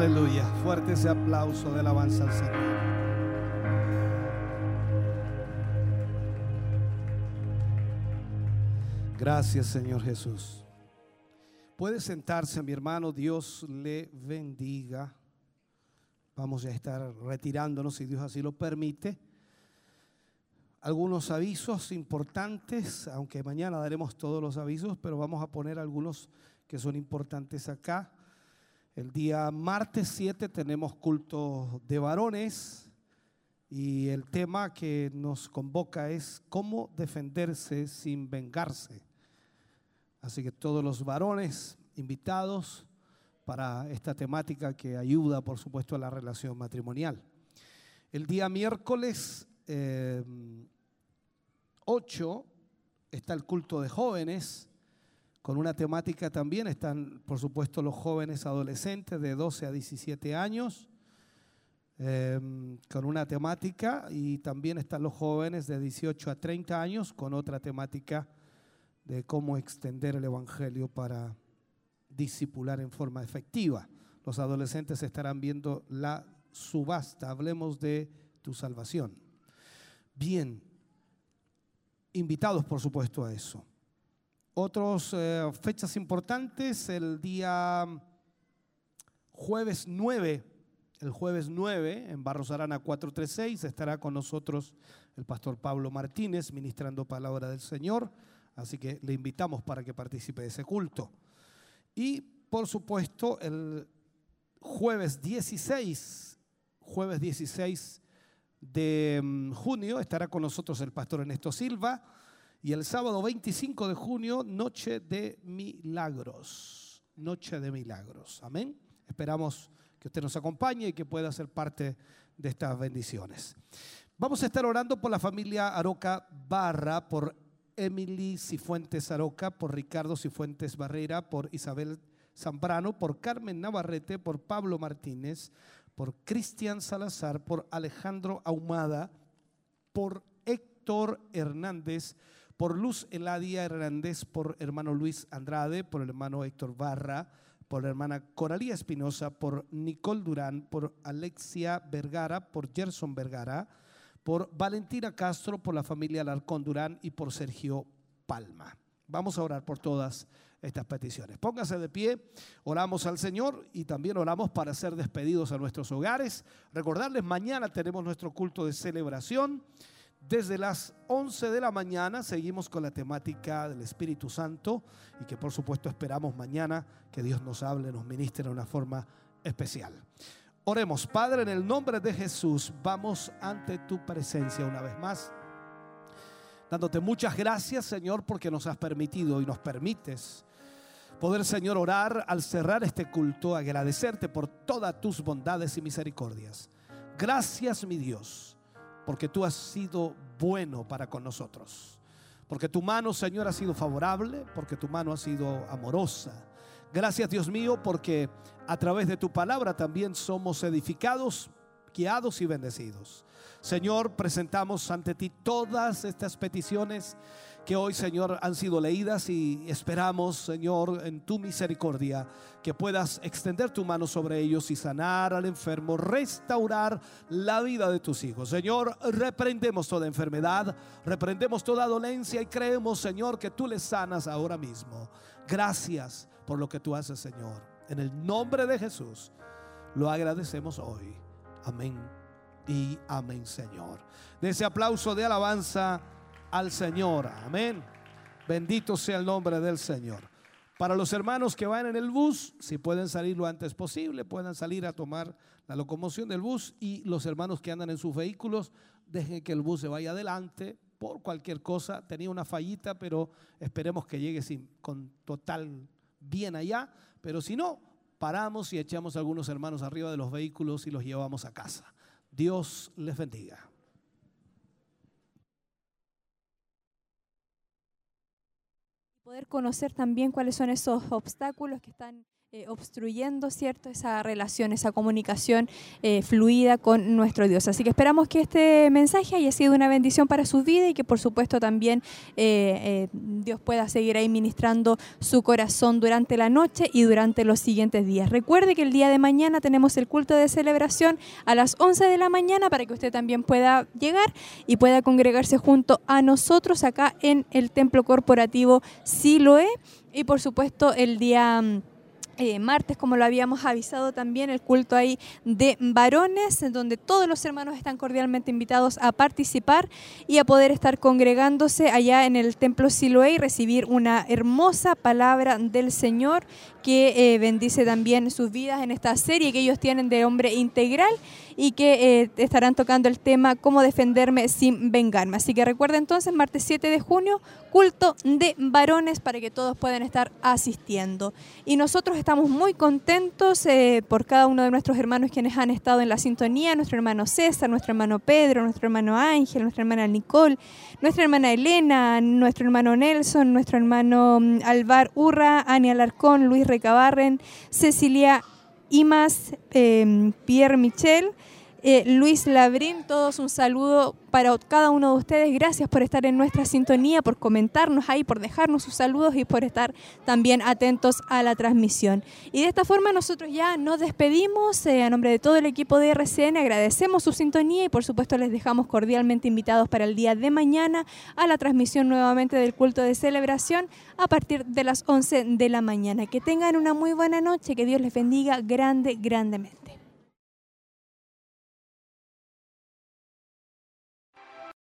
Aleluya. Fuerte ese aplauso de alabanza al Señor. Gracias, Señor Jesús. Puede sentarse, mi hermano. Dios le bendiga. Vamos a estar retirándonos, si Dios así lo permite. Algunos avisos importantes, aunque mañana daremos todos los avisos, pero vamos a poner algunos que son importantes acá. El día martes 7 tenemos culto de varones y el tema que nos convoca es cómo defenderse sin vengarse. Así que todos los varones invitados para esta temática que ayuda, por supuesto, a la relación matrimonial. El día miércoles 8 está el culto de jóvenes con una temática también. Están, por supuesto, los jóvenes adolescentes de 12 a 17 años con una temática, y también están los jóvenes de 18 a 30 años con otra temática de cómo extender el evangelio para discipular en forma efectiva. Los adolescentes estarán viendo la subasta Hablemos de tu salvación. Bien, invitados por supuesto a eso. Otras fechas importantes, el día jueves 9, el jueves 9 en Barros Arana 436 estará con nosotros el pastor Pablo Martínez ministrando palabra del Señor, así que le invitamos para que participe de ese culto. Y por supuesto el jueves 16 de junio estará con nosotros el pastor Ernesto Silva, y el sábado 25 de junio, Noche de Milagros, Noche de Milagros, amén. Esperamos que usted nos acompañe y que pueda ser parte de estas bendiciones. Vamos a estar orando por la familia Aroca Barra, por Emily Cifuentes Aroca, por Ricardo Cifuentes Barrera, por Isabel Zambrano, por Carmen Navarrete, por Pablo Martínez, por Cristian Salazar, por Alejandro Ahumada, por Héctor Hernández, por Luz Eladia Hernández, por hermano Luis Andrade, por el hermano Héctor Barra, por la hermana Coralía Espinosa, por Nicole Durán, por Alexia Vergara, por Gerson Vergara, por Valentina Castro, por la familia Alarcón Durán y por Sergio Palma. Vamos a orar por todas estas peticiones. Póngase de pie, oramos al Señor y también oramos para ser despedidos a nuestros hogares. Recordarles, mañana tenemos nuestro culto de celebración. Desde las 11 de la mañana seguimos con la temática del Espíritu Santo, y que por supuesto esperamos mañana que Dios nos hable, nos ministre de una forma especial. Oremos. Padre, en el nombre de Jesús, vamos ante tu presencia una vez más, dándote muchas gracias, Señor, porque nos has permitido y nos permites poder, Señor, orar al cerrar este culto, agradecerte por todas tus bondades y misericordias. Gracias, mi Dios, porque tú has sido bueno para con nosotros, porque tu mano, Señor, ha sido favorable, porque tu mano ha sido amorosa. Gracias, Dios mío, porque a través de tu palabra también somos edificados, guiados y bendecidos. Señor, presentamos ante ti todas estas peticiones que hoy, Señor, han sido leídas, y esperamos, Señor, en tu misericordia que puedas extender tu mano sobre ellos y sanar al enfermo, restaurar la vida de tus hijos. Señor, reprendemos toda enfermedad, reprendemos toda dolencia, y creemos, Señor, que tú les sanas ahora mismo. Gracias por lo que tú haces, Señor. En el nombre de Jesús lo agradecemos hoy. Amén y amén, Señor. De ese aplauso de alabanza al Señor, amén. Bendito sea el nombre del Señor. Para los hermanos que van en el bus, si pueden salir lo antes posible, puedan salir a tomar la locomoción del bus. Y los hermanos que andan en sus vehículos, dejen que el bus se vaya adelante por cualquier cosa. Tenía una fallita, pero esperemos que llegue con total bien allá. Pero si no, paramos y echamos a algunos hermanos arriba de los vehículos y los llevamos a casa. Dios les bendiga. Poder conocer también cuáles son esos obstáculos que están obstruyendo, ¿cierto?, esa relación, esa comunicación fluida con nuestro Dios. Así que esperamos que este mensaje haya sido una bendición para su vida y que por supuesto también Dios pueda seguir ahí ministrando su corazón durante la noche y durante los siguientes días. Recuerde que el día de mañana tenemos el culto de celebración a las 11 de la mañana para que usted también pueda llegar y pueda congregarse junto a nosotros acá en el Templo Corporativo Siloé. Y por supuesto el día martes, como lo habíamos avisado también, el culto ahí de varones, donde todos los hermanos están cordialmente invitados a participar y a poder estar congregándose allá en el Templo Siloé y recibir una hermosa palabra del Señor que bendice también sus vidas en esta serie que ellos tienen de Hombre Integral y que estarán tocando el tema Cómo defenderme sin vengarme. Así que recuerda entonces, martes 7 de junio, culto de varones para que todos puedan estar asistiendo. Y nosotros estamos muy contentos por cada uno de nuestros hermanos quienes han estado en la sintonía, nuestro hermano César, nuestro hermano Pedro, nuestro hermano Ángel, nuestra hermana Nicole, nuestra hermana Elena, nuestro hermano Nelson, nuestro hermano Alvar Urra, Ani Alarcón, Luis Recabarren, Cecilia Imas, Pierre Michel, Luis Labrín, todos un saludo para cada uno de ustedes. Gracias por estar en nuestra sintonía, por comentarnos ahí, por dejarnos sus saludos y por estar también atentos a la transmisión. Y de esta forma nosotros ya nos despedimos a nombre de todo el equipo de RCN. Agradecemos su sintonía y por supuesto les dejamos cordialmente invitados para el día de mañana a la transmisión nuevamente del culto de celebración a partir de las 11 de la mañana. Que tengan una muy buena noche, que Dios les bendiga grandemente.